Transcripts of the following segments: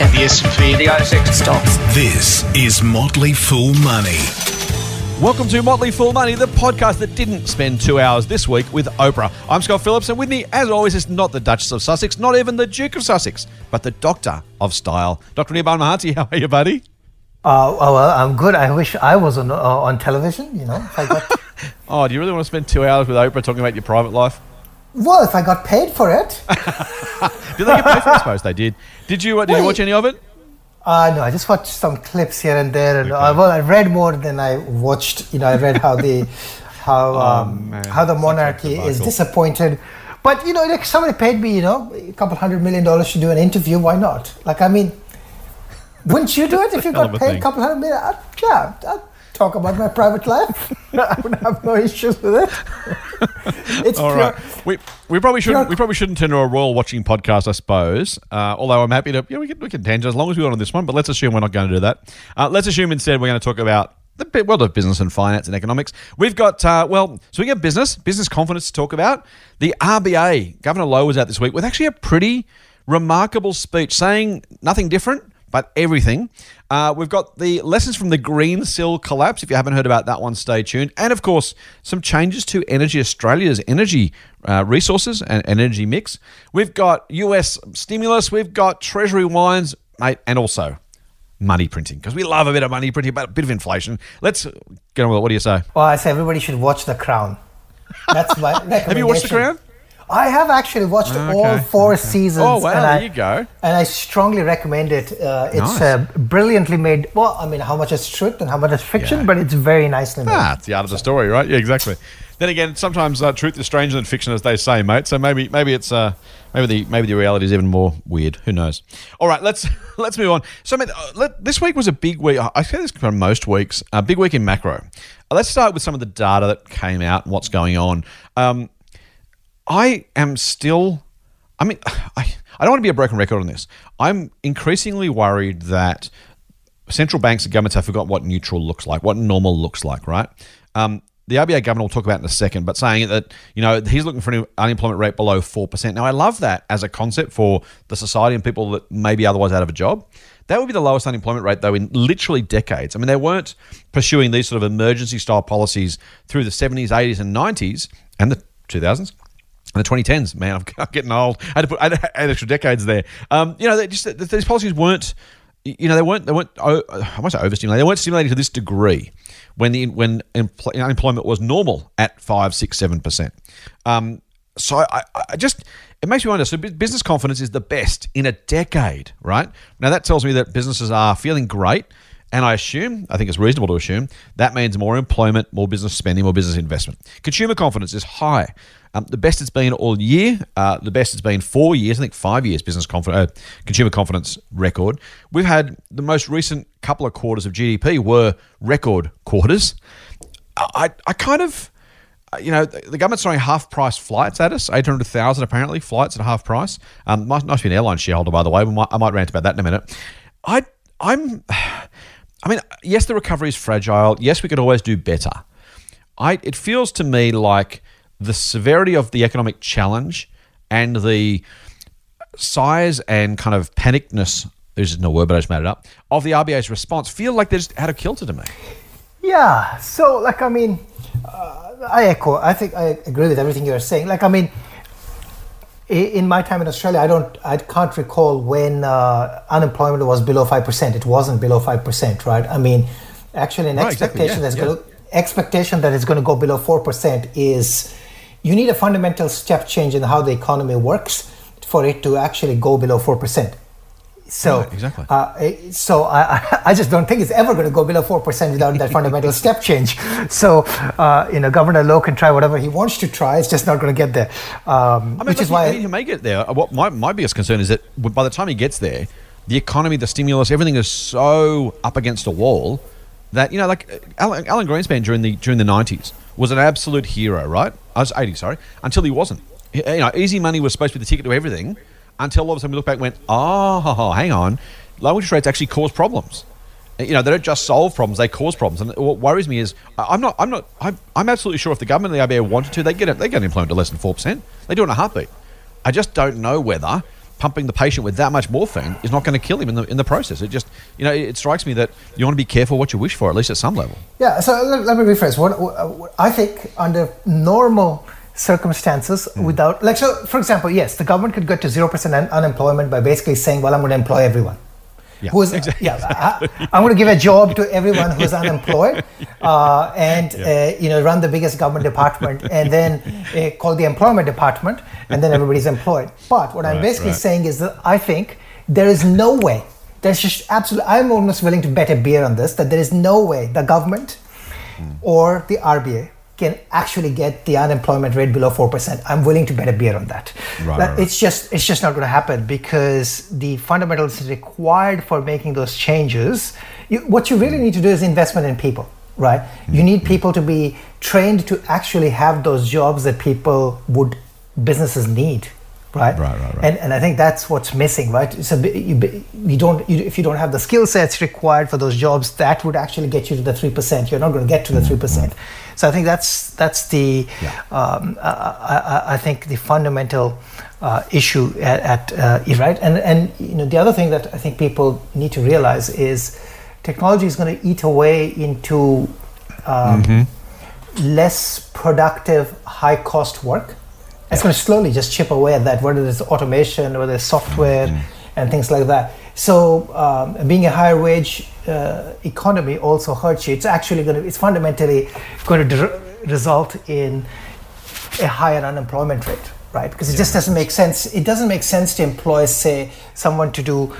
market. The S&P, the ASX stocks. This is Motley Fool Money. Welcome to Motley Fool Money, the podcast that didn't spend 2 hours this week with Oprah. I'm Scott Phillips, and with me, as always, is not the Duchess of Sussex, not even the Duke of Sussex, but the Doctor of Style. Dr. Nirban Mahanty, how are you, buddy? Well, I'm good. I wish I was on television, you know. Oh, do you really want to spend 2 hours with Oprah talking about your private life? Well, if I got paid for it. Did they get paid for it? I suppose they did. Did you watch any of it? No, I just watched some clips here and there, and I read more than I watched. You know, I read how the monarchy is disappointed. But you know, if somebody paid me, you know, $200 million to do an interview, why not? Like, I mean, wouldn't you do it if you got paid $200 million? Yeah, I'd talk about my private life. I would have no issues with it. It's all pure, right. We probably shouldn't turn to a royal watching podcast, I suppose. Although I'm happy to, we can tangent as long as we want on this one. But let's assume we're not going to do that. Let's assume instead we're going to talk about the world of business and finance and economics. We've got we got business confidence to talk about. The RBA Governor Lowe was out this week with actually a pretty remarkable speech, saying nothing different but everything. We've got the lessons from the Greensill collapse. If you haven't heard about that one, stay tuned. And, of course, some changes to Energy Australia's energy resources and energy mix. We've got US stimulus. We've got Treasury Wines, mate, and also money printing, because we love a bit of money printing, but a bit of inflation. Let's get on with it. What do you say? Well, I say everybody should watch The Crown. That's my recommendation. Have you watched The Crown? I have actually watched all four seasons. Oh, wow, there you go. And I strongly recommend it. It's brilliantly made. Well, I mean, how much is truth and how much is fiction, but it's very nicely made. It's the art of the story, right? Yeah, exactly. Then again, sometimes truth is stranger than fiction, as they say, mate. So maybe it's maybe the reality is even more weird. Who knows? All right, let's move on. So, mate, this week was a big week. I say this from most weeks. A big week in macro. Let's start with some of the data that came out and what's going on. I don't want to be a broken record on this. I'm increasingly worried that central banks and governments have forgotten what neutral looks like, what normal looks like, right? The RBA governor will talk about in a second, but saying that, you know, he's looking for an unemployment rate below 4%. Now, I love that as a concept for the society and people that may be otherwise out of a job. That would be the lowest unemployment rate, though, in literally decades. I mean, they weren't pursuing these sort of emergency-style policies through the 70s, 80s, and 90s, and the 2000s. In the 2010s, man, I'm getting old. I had to put extra decades there. These policies weren't, they weren't. I must say overstimulated. They weren't stimulated to this degree when unemployment was normal at 5%, 6%, 7%. So it makes me wonder. So business confidence is the best in a decade, right? Now that tells me that businesses are feeling great. And I think it's reasonable to assume, that means more employment, more business spending, more business investment. Consumer confidence is high. The best it's been all year. The best it's been 4 years, I think 5 years, consumer confidence record. We've had the most recent couple of quarters of GDP were record quarters. The government's throwing half-price flights at us, 800,000 apparently, flights at half price. Nice to be an airline shareholder, by the way. I might rant about that in a minute. Yes, the recovery is fragile. Yes, we could always do better. It feels to me like the severity of the economic challenge and the size and kind of panicness, there's no word, but I just made it up, of the RBA's response feel like they're just out of kilter to me. Yeah. So, I agree with everything you're saying. In my time in Australia, I can't recall when unemployment was below 5%. It wasn't below 5%, right? I mean, actually, expectation that it's going to go below 4% is you need a fundamental step change in how the economy works for it to actually go below 4%. So, right, exactly. I just don't think it's ever going to go below 4% without that fundamental step change. So, Governor Lowe can try whatever he wants to try. It's just not going to get there. He may get there. What my biggest concern is that by the time he gets there, the economy, the stimulus, everything is so up against a wall that, Alan Greenspan during the 90s was an absolute hero, right? I was 80, sorry, until he wasn't. Easy money was supposed to be the ticket to everything. Until all of a sudden we look back and went, hang on, low interest rates actually cause problems. They don't just solve problems; they cause problems. And what worries me is, I'm absolutely sure if the government and the RBA wanted to, they get unemployment to less than 4%. They do it in a heartbeat. I just don't know whether pumping the patient with that much morphine is not going to kill him in the process. It just, you know, it strikes me that you want to be careful what you wish for, at least at some level. Yeah, so let me rephrase. What I think under normal circumstances, without, like, so for example, yes, the government could get to 0% unemployment by basically saying, well, I'm going to employ everyone. Yeah, I'm going to give a job to everyone who's unemployed, run the biggest government department, and then call the employment department, and then everybody's employed. But what I'm basically saying is that I think there is no way. There's just absolutely. I'm almost willing to bet a beer on this that there is no way the government or the RBA can actually get the unemployment rate below 4%. I'm willing to bet a beer on that. It's just not going to happen, because the fundamentals required for making those changes, what you really need to do is investment in people, right? You need people to be trained to actually have those jobs that businesses need, right? Right. And I think that's what's missing, right? So if you don't have the skill sets required for those jobs, that would actually get you to the 3%. You're not going to get to the 3%. So I think that's the I think the fundamental issue at right. And you know, the other thing that I think people need to realize is technology is going to eat away into less productive, high cost work. It's going to slowly just chip away at that, whether it's automation, whether it's software, and things like that. So being a higher wage economy also hurts you. It's actually result in a higher unemployment rate, right? Because it just doesn't make sense. It doesn't make sense to employ, say, someone to do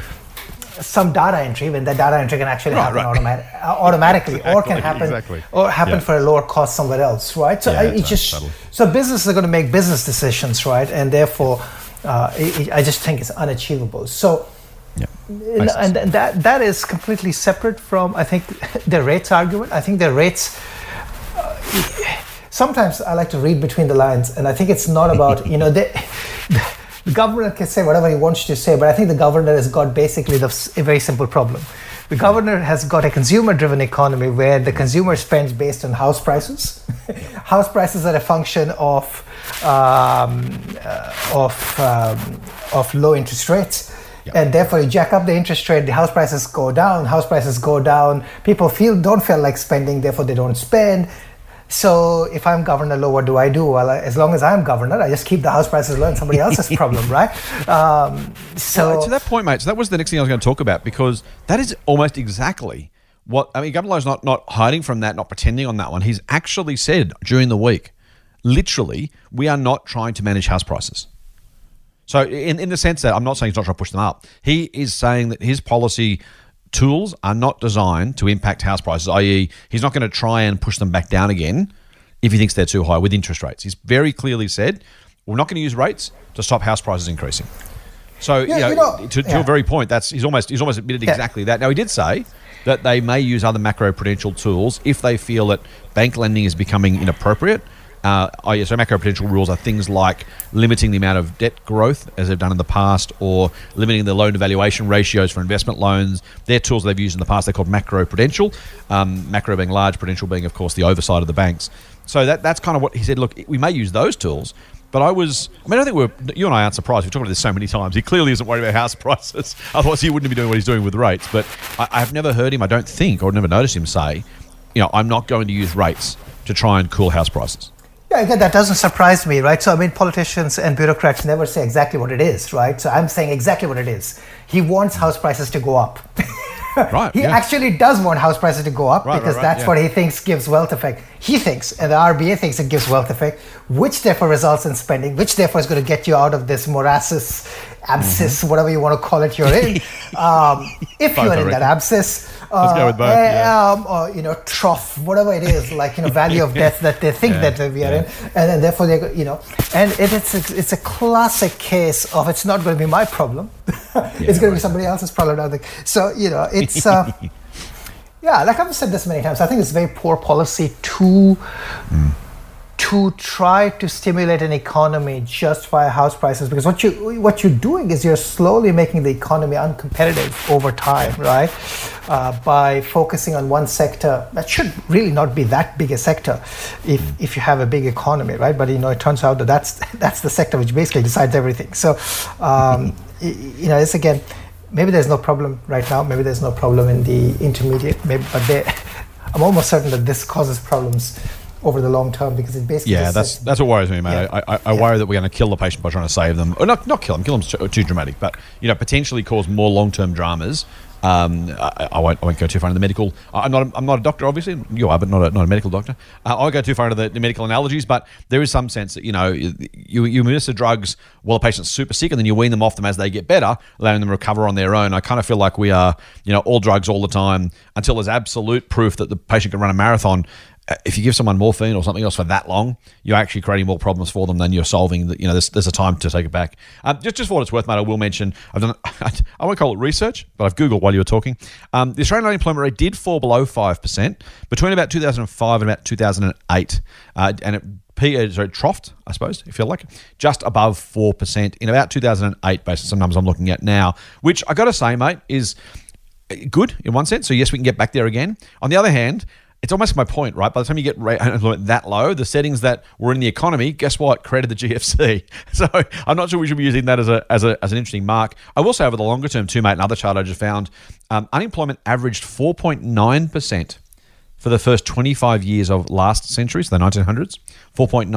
some data entry when that data entry can actually happen automatically, or can happen for a lower cost somewhere else, right? So so businesses are going to make business decisions, right? And therefore, I just think it's unachievable. So. Yeah. And that is completely separate from, I think, the rates argument. I think the rates, sometimes I like to read between the lines, and I think it's not about, you know, the governor can say whatever he wants to say, but I think the governor has got basically a very simple problem. The governor has got a consumer-driven economy where the consumer spends based on house prices. House prices are a function of low interest rates. Yep. And therefore, you jack up the interest rate, the house prices go down, people don't feel like spending, therefore they don't spend. So if I'm Governor Lowe, what do I do? Well, as long as I'm governor, I just keep the house prices low and somebody else's problem, right? To that point, mate, so that was the next thing I was going to talk about, because that is almost exactly what, I mean, Governor Lowe's not hiding from that, not pretending on that one. He's actually said during the week, literally, we are not trying to manage house prices. So in the sense that I'm not saying he's not trying to push them up, he is saying that his policy tools are not designed to impact house prices, i.e. he's not going to try and push them back down again if he thinks they're too high with interest rates. He's very clearly said, we're not going to use rates to stop house prices increasing. So to your very point, that's he's almost admitted exactly that. Now, he did say that they may use other macroprudential tools if they feel that bank lending is becoming inappropriate. So macroprudential rules are things like limiting the amount of debt growth, as they've done in the past, or limiting the loan-to-valuation ratios for investment loans. They're tools they've used in the past. They're called macroprudential, macro being large, prudential being, of course, the oversight of the banks. So that's kind of what he said. Look, we may use those tools, but you and I aren't surprised. We've talked about this so many times. He clearly isn't worried about house prices. Otherwise, he wouldn't be doing what he's doing with rates. But I've never heard him, I don't think, or never noticed him say, you know, I'm not going to use rates to try and cool house prices. Again, that doesn't surprise me, right? So, I mean, politicians and bureaucrats never say exactly what it is, right? So I'm saying exactly what it is. He wants house prices to go up. Right. He actually does want house prices to go up because that's what he thinks gives wealth effect. He thinks, and the RBA thinks it gives wealth effect, which therefore results in spending, which therefore is going to get you out of this molasses, abscess, whatever you want to call it, you're in. If you're in that abscess, let's go with both, or trough, whatever it is, like, you know, valley of death that they think that we are in, and therefore they, you know, and it's a classic case of it's not going to be my problem, it's going to be somebody else's problem. I think so. You know, it's like I've said this many times. I think it's very poor policy to try to stimulate an economy just via house prices, because what you're doing is you're slowly making the economy uncompetitive over time, right? By focusing on one sector that should really not be that big a sector, if you have a big economy, right? But you know, it turns out that that's the sector which basically decides everything. So you know, it's again, maybe there's no problem right now. Maybe there's no problem in the intermediate. Maybe, but I'm almost certain that this causes problems over the long term, because it basically... Yeah, that's what worries me, mate. Yeah. I worry that we're going to kill the patient by trying to save them. Or not kill them. Kill them is too dramatic. But, you know, potentially cause more long-term dramas. I won't go too far into the medical. I'm not a doctor, obviously. You are, but not a medical doctor. I won't go too far into the medical analogies, but there is some sense that, you know, you administer drugs while a patient's super sick, and then you wean them off them as they get better, allowing them to recover on their own. I kind of feel like we are, you know, all drugs all the time until there's absolute proof that the patient can run a marathon. If you give someone morphine or something else for that long, you're actually creating more problems for them than you're solving. You know, there's a time to take it back. Just for what it's worth, mate, I will mention, I won't call it research, but I've Googled while you were talking. The Australian unemployment rate did fall below 5% between about 2005 and about 2008. And it troughed, I suppose, if you like, just above 4% in about 2008, based on some numbers I'm looking at now, which I got to say, mate, is good in one sense. So yes, we can get back there again. On the other hand, it's almost my point, right? By the time you get unemployment that low, the settings that were in the economy, guess what? Created the GFC. So I'm not sure we should be using that as an interesting mark. I will say over the longer term too, mate, another chart I just found, unemployment averaged 4.9% for the first 25 years of last century, so the 1900s, 4.9.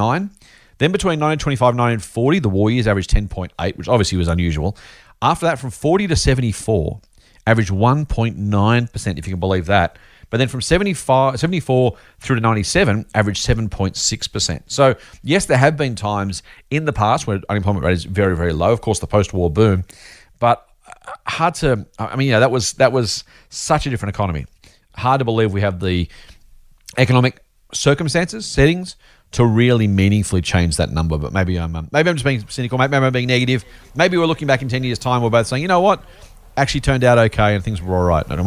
Then between 1925 and 1940, the war years averaged 10.8, which obviously was unusual. After that, from 40 to 74, averaged 1.9%, if you can believe that. But then from 74 through to 97, averaged 7.6%. So yes, there have been times in the past where unemployment rate is very, very low. Of course, the post-war boom, but hard to. I mean, you know, that was such a different economy. Hard to believe we have the economic circumstances, settings to really meaningfully change that number. But maybe I'm just being cynical. Maybe I'm being negative. Maybe we're looking back in 10 years' time. We're both saying, you know what, actually turned out okay and things were all right. Is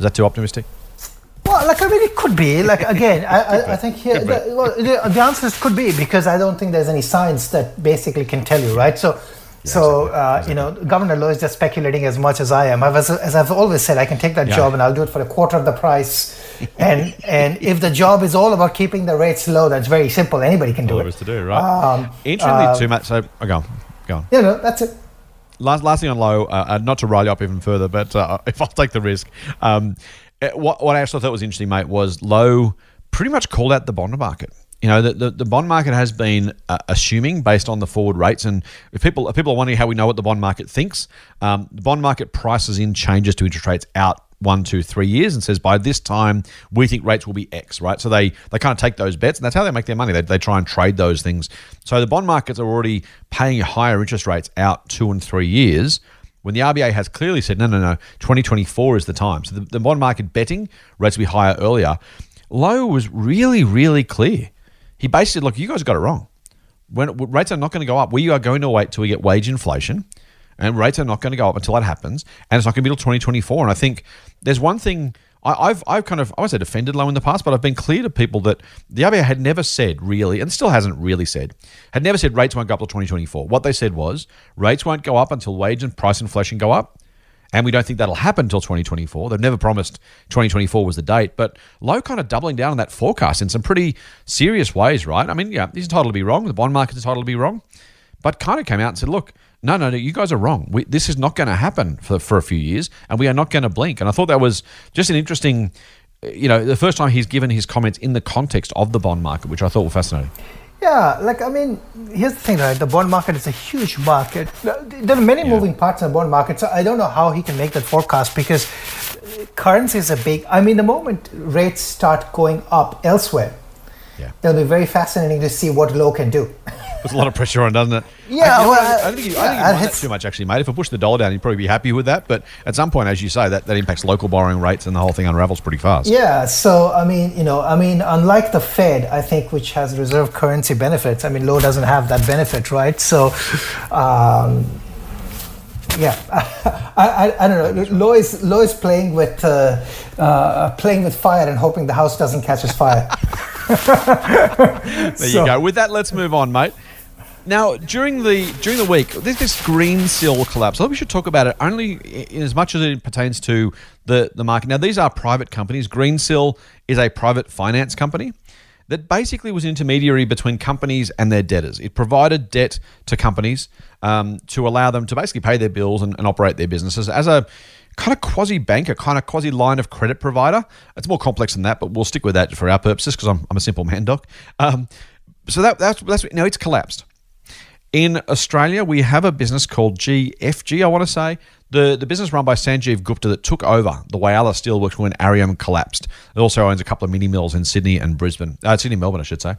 that too optimistic? Well, like, I mean, it could be. Like, again, I think here the answer is could be, because I don't think there's any science that basically can tell you, right? So, you know, Governor Lowe is just speculating as much as I am. As I've always said, I can take that job and I'll do it for a quarter of the price. And if the job is all about keeping the rates low, that's very simple. Anybody can do all it. All there is to do, right? Interestingly, too much. So, go on. Yeah, no, that's it. Last thing on Lowe, not to rile you up even further, but if I'll take the risk. What I actually thought was interesting, mate, was Lowe pretty much called out the bond market. You know, the bond market has been assuming based on the forward rates, and if people are wondering how we know what the bond market thinks, the bond market prices in changes to interest rates out 1, 2, 3 years and says by this time we think rates will be X, right? So they kind of take those bets, and that's how they make their money. They try and trade those things. So the bond markets are already paying higher interest rates out 2 and 3 years, when the RBA has clearly said, no, 2024 is the time. So the bond market betting rates will be higher earlier. Lowe was really, really clear. He basically said, look, you guys got it wrong. When rates are not going to go up. We are going to wait till we get wage inflation, and rates are not going to go up until that happens, and it's not going to be till 2024. And I think there's one thing, I've kind of, I won't say defended Lowe in the past, but I've been clear to people that the RBA had never said really, and still hasn't really said, had never said rates won't go up till 2024. What they said was rates won't go up until wage and price inflation go up, and we don't think that'll happen until 2024. They've never promised 2024 was the date, but Lowe kind of doubling down on that forecast in some pretty serious ways, right? I mean, yeah, he's entitled to be wrong. The bond market's entitled to be wrong, but kind of came out and said, look, No, you guys are wrong. This is not going to happen for a few years, and we are not going to blink. And I thought that was just an interesting, you know, the first time he's given his comments in the context of the bond market, which I thought was fascinating. Yeah, like, I mean, here's the thing, right? The bond market is a huge market. There are many moving parts in the bond market, so I don't know how he can make that forecast, because currency is a big... I mean, the moment rates start going up elsewhere, it'll be very fascinating to see what Lowe can do. There's a lot of pressure on, doesn't it? Yeah, I don't think that's too much, actually, mate. If I push the dollar down, you'd probably be happy with that. But at some point, as you say, that impacts local borrowing rates, and the whole thing unravels pretty fast. Yeah. So I mean, unlike the Fed, I think, which has reserve currency benefits, I mean, Lowe doesn't have that benefit, right? So, I don't know. Lowe is playing with fire and hoping the house doesn't catch his fire. There you go. With that, let's move on, mate. Now, during the week, there's this Greensill collapse. I thought we should talk about it only in as much as it pertains to the market. Now, these are private companies. Greensill is a private finance company. that basically was an intermediary between companies and their debtors. It provided debt to companies to allow them to basically pay their bills and operate their businesses as a kind of quasi-bank, a kind of quasi-line of credit provider. It's more complex than that, but we'll stick with that for our purposes because I'm a simple man, Doc. So that's now it's collapsed. In Australia, we have a business called GFG, I want to say. The business run by Sanjeev Gupta that took over the Wyalong Steel Works when Arrium collapsed. It also owns a couple of mini mills in Sydney and Brisbane. Sydney, Melbourne, I should say.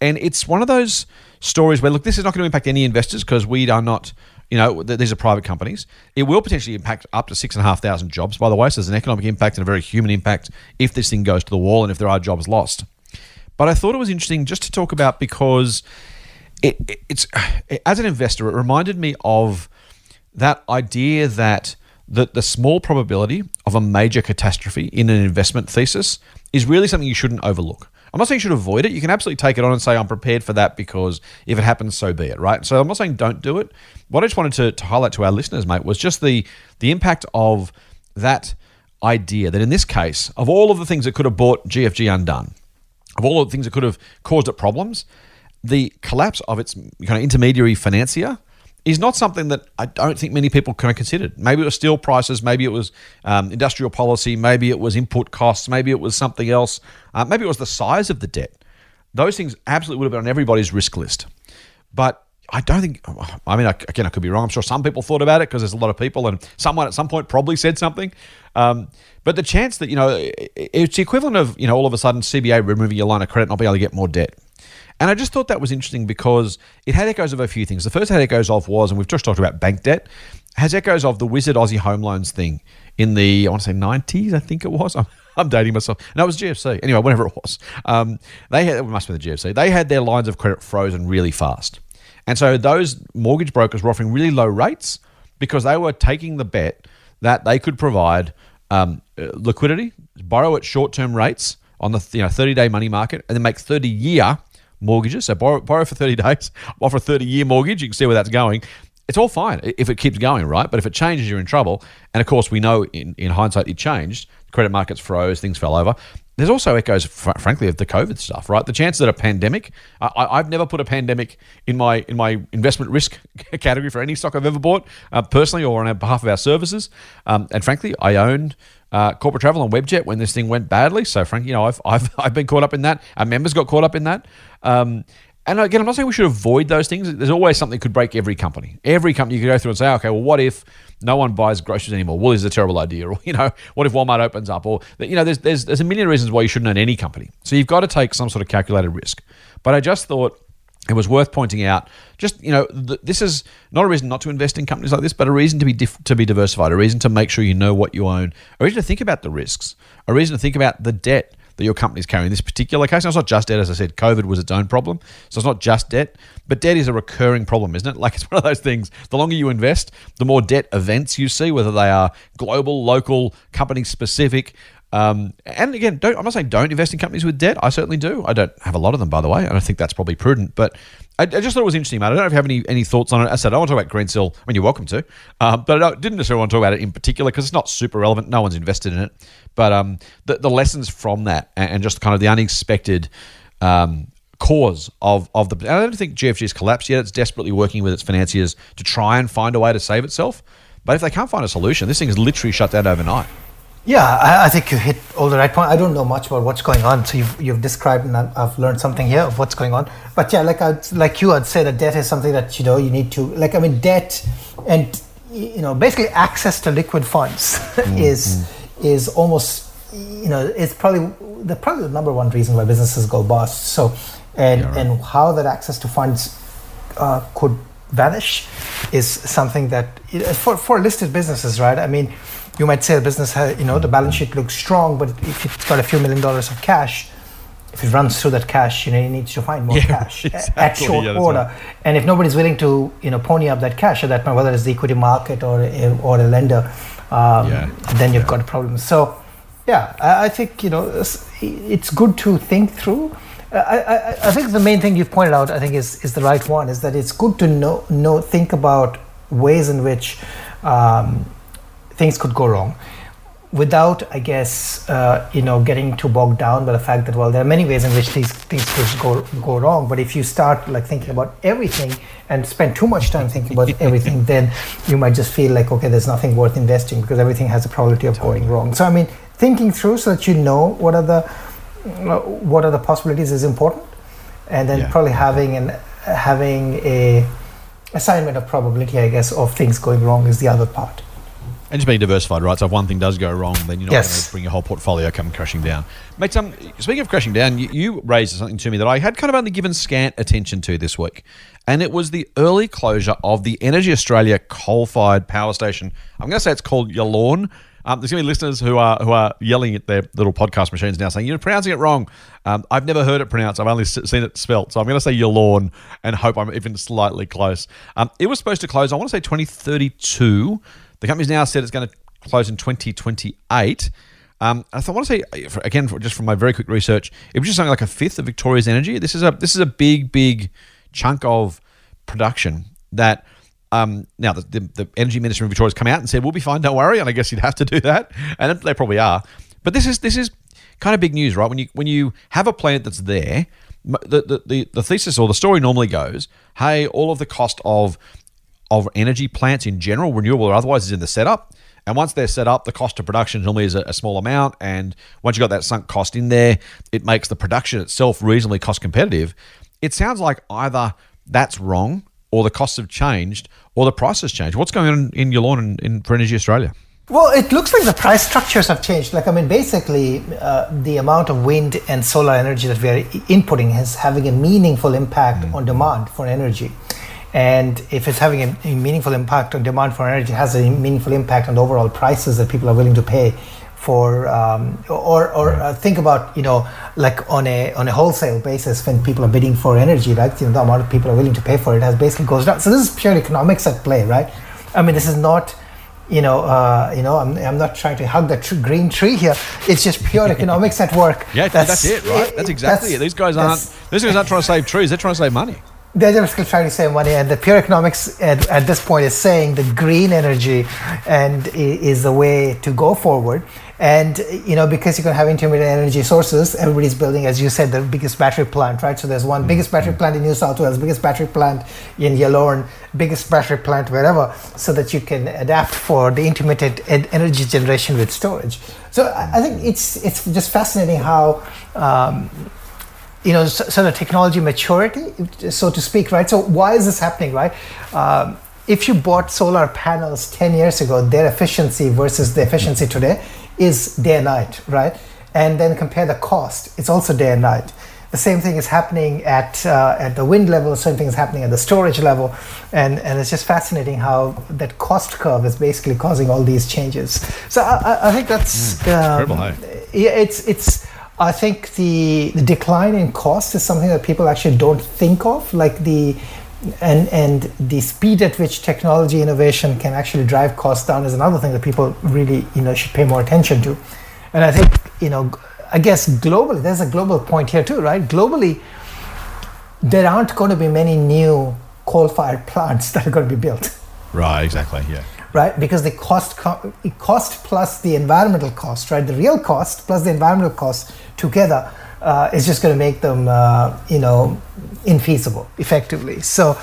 And it's one of those stories where, look, this is not going to impact any investors because we are not, you know, these are private companies. It will potentially impact up to 6,500 jobs, by the way. So there's an economic impact and a very human impact if this thing goes to the wall and if there are jobs lost. But I thought it was interesting just to talk about because it's as an investor, it reminded me of that idea that the small probability of a major catastrophe in an investment thesis is really something you shouldn't overlook. I'm not saying you should avoid it. You can absolutely take it on and say, I'm prepared for that because if it happens, so be it, right? So I'm not saying don't do it. What I just wanted to highlight to our listeners, mate, was just the impact of that idea that in this case, of all of the things that could have brought GFG undone, of all of the things that could have caused it problems, the collapse of its kind of intermediary financier is not something that I don't think many people kind of considered. Maybe it was steel prices, maybe it was industrial policy, maybe it was input costs, maybe it was something else, maybe it was the size of the debt. Those things absolutely would have been on everybody's risk list. But I don't think, I mean, again, I could be wrong. I'm sure some people thought about it because there's a lot of people and someone at some point probably said something. But the chance that, you know, it's the equivalent of, you know, all of a sudden CBA removing your line of credit and not being able to get more debt. And I just thought that was interesting because it had echoes of a few things. The first had echoes of was, and we've just talked about bank debt, has echoes of the Wizard Aussie home loans thing in the, I want to say 90s, I think it was. I'm dating myself. No, it was GFC. Anyway, whenever it was. It must have been the GFC. They had their lines of credit frozen really fast. And so those mortgage brokers were offering really low rates because they were taking the bet that they could provide liquidity, borrow at short-term rates on the 30-day money market, and then make 30-year mortgages. So borrow for 30 days, offer a 30-year mortgage. You can see where that's going. It's all fine if it keeps going, right? But if it changes, you're in trouble. And of course, we know in hindsight it changed. Credit markets froze, things fell over. There's also echoes, frankly, of the COVID stuff, right? The chances that a pandemic, I've never put a pandemic in my investment risk category for any stock I've ever bought, personally or on behalf of our services. And frankly, I owned corporate travel on Webjet when this thing went badly. So frankly, you know, I've been caught up in that. Our members got caught up in that. And again, I'm not saying we should avoid those things. There's always something that could break every company. Every company you could go through and say, okay, well, what if no one buys groceries anymore? Woolies is a terrible idea. Or, you know, what if Walmart opens up? Or, you know, there's a million reasons why you shouldn't own any company. So you've got to take some sort of calculated risk. But I just thought it was worth pointing out, just, you know, this is not a reason not to invest in companies like this, but a reason to be diversified, a reason to make sure you know what you own, a reason to think about the risks, a reason to think about the debt that your company's carrying. In this particular case, now, it's not just debt, as I said, COVID was its own problem. So it's not just debt, but debt is a recurring problem, isn't it? Like it's one of those things, the longer you invest, the more debt events you see, whether they are global, local, company specific. And again, I'm not saying don't invest in companies with debt. I certainly do. I don't have a lot of them, by the way. I don't think that's probably prudent, but I just thought it was interesting, mate. I don't know if you have any thoughts on it. As I said, I don't want to talk about Greensill. I mean, you're welcome to, but I didn't necessarily want to talk about it in particular because it's not super relevant. No one's invested in it. But the lessons from that and just kind of the unexpected cause of the... And I don't think GFG has collapsed yet. It's desperately working with its financiers to try and find a way to save itself. But if they can't find a solution, this thing is literally shut down overnight. Yeah, I think you hit all the right point. I don't know much about what's going on, so you've described, and I've learned something here of what's going on. But yeah, I'd say that debt is something that, you know, you need to, like, I mean, debt and, you know, basically access to liquid funds is almost, you know, it's probably the number one reason why businesses go bust. So, and how that access to funds could vanish is something that for listed businesses, right? I mean, you might say the business has, you know, the balance sheet looks strong, but if it's got a few $1,000,000s of cash, if it runs through that cash, you know, you need to find more cash at short order. Right. And if nobody's willing to, you know, pony up that cash at that point, whether it's the equity market or a lender, then you've got a problem. So, yeah, I think, you know, it's good to think through. I think the main thing you've pointed out, I think, is the right one, is that it's good to think about ways in which things could go wrong. without, I guess, getting too bogged down by the fact that, well, there are many ways in which these things could go wrong. But if you start like thinking about everything and spend too much time thinking about everything, then you might just feel like, okay, there's nothing worth investing because everything has a probability of going wrong. So, I mean, thinking through so that you know what are the possibilities is important, and then probably having a assignment of probability, I guess, of things going wrong is the other part. And just being diversified, right? So if one thing does go wrong, then you're not going to bring your whole portfolio come crashing down. Mate, speaking of crashing down, you raised something to me that I had kind of only given scant attention to this week. And it was the early closure of the Energy Australia coal-fired power station. I'm going to say it's called Yallourn. There's going to be listeners who are yelling at their little podcast machines now saying, you're pronouncing it wrong. I've never heard it pronounced. I've only seen it spelt. So I'm going to say Yallourn and hope I'm even slightly close. It was supposed to close, I want to say 2032. The company's now said it's going to close in 2028. I want to say, again, just from my very quick research, it was just something like a fifth of Victoria's energy. This is a big, big chunk of production that... now, the Energy Minister of Victoria has come out and said, we'll be fine, don't worry, and I guess you'd have to do that, and they probably are. But this is kind of big news, right? When you have a plant that's there, the thesis or the story normally goes, hey, all of the cost of energy plants in general, renewable or otherwise, is in the setup, and once they're set up, the cost of production normally is a small amount, and once you've got that sunk cost in there, it makes the production itself reasonably cost competitive. It sounds like either that's wrong, or the costs have changed, or the price has changed. What's going on in Yallourn for Energy Australia? Well, it looks like the price structures have changed. Like, I mean, basically, the amount of wind and solar energy that we are inputting is having a meaningful impact on demand for energy. And if it's having a meaningful impact on demand for energy, it has a meaningful impact on the overall prices that people are willing to pay for, think about, like on a wholesale basis, when people are bidding for energy, right? The amount of people are willing to pay for it has basically goes down. So this is pure economics at play, right? I mean, this is not, I'm not trying to hug the green tree here. It's just pure economics at work. Yeah, that's it, right? That's exactly it. These guys aren't trying to save trees. They're trying to save money. They're just trying to save money, and the pure economics at this point is saying that green energy and is the way to go forward. And, because you can have intermittent energy sources, everybody's building, as you said, the biggest battery plant, right? So there's one biggest battery plant in New South Wales, biggest battery plant in Yallourn, biggest battery plant wherever, so that you can adapt for the intermittent energy generation with storage. So I think it's just fascinating how... sort of technology maturity, so to speak, right? So why is this happening, right? If you bought solar panels 10 years ago, their efficiency versus the efficiency today is day and night, right? And then compare the cost, it's also day and night. The same thing is happening at the wind level, the same thing is happening at the storage level, and it's just fascinating how that cost curve is basically causing all these changes. So I think that's... terrible high. Yeah, it's I think the decline in cost is something that people actually don't think of, like the speed at which technology innovation can actually drive costs down is another thing that people really, should pay more attention to. And I think, I guess globally, there's a global point here too, right? Globally, there aren't going to be many new coal-fired plants that are going to be built. Right, exactly, yeah. Right, because the cost plus the environmental cost, right, the real cost plus the environmental cost together is just going to make them, infeasible, effectively. So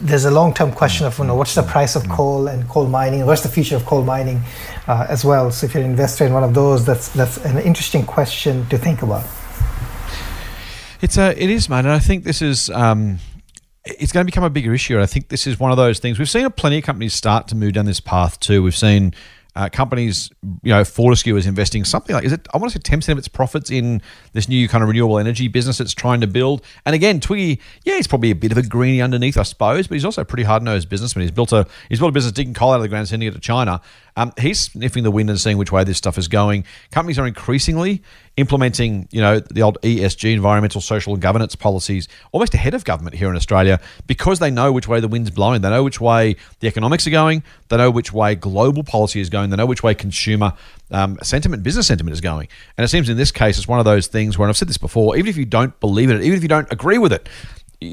there's a long-term question of, what's the price of coal and coal mining? What's the future of coal mining as well? So if you're an investor in one of those, that's an interesting question to think about. It is, mate, and I think this is. It's going to become a bigger issue, and I think this is one of those things. We've seen plenty of companies start to move down this path too. We've seen companies, Fortescue is investing something like, 10% of its profits in this new kind of renewable energy business it's trying to build. And again, Twiggy, he's probably a bit of a greenie underneath, I suppose, but he's also a pretty hard-nosed businessman. He's built a business digging coal out of the ground, sending it to China. He's sniffing the wind and seeing which way this stuff is going. Companies are increasingly implementing, the old ESG, environmental, social and governance policies, almost ahead of government here in Australia, because they know which way the wind's blowing. They know which way the economics are going. They know which way global policy is going. They know which way consumer sentiment, business sentiment is going. And it seems in this case, it's one of those things where, and I've said this before, even if you don't believe in it, even if you don't agree with it,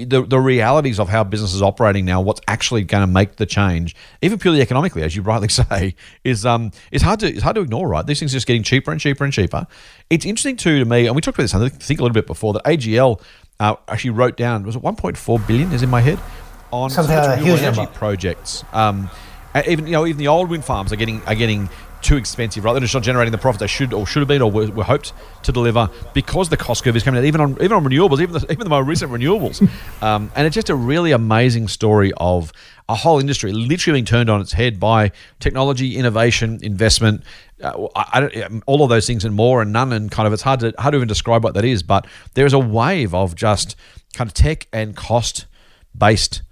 the realities of how business is operating now, what's actually going to make the change, even purely economically, as you rightly say, is hard to ignore, right? These things are just getting cheaper and cheaper and cheaper. It's interesting too to me, and we talked about this, I think a little bit before, that AGL actually wrote down, was it 1.4 billion is in my head, on huge energy projects. Even the old wind farms are getting too expensive, right? They're just not generating the profits they should have been or were hoped to deliver because the cost curve is coming out, even on renewables, even the more recent renewables. And it's just a really amazing story of a whole industry literally being turned on its head by technology, innovation, investment, all of those things and more and none, and kind of it's hard to even describe what that is, but there is a wave of just kind of tech and cost-based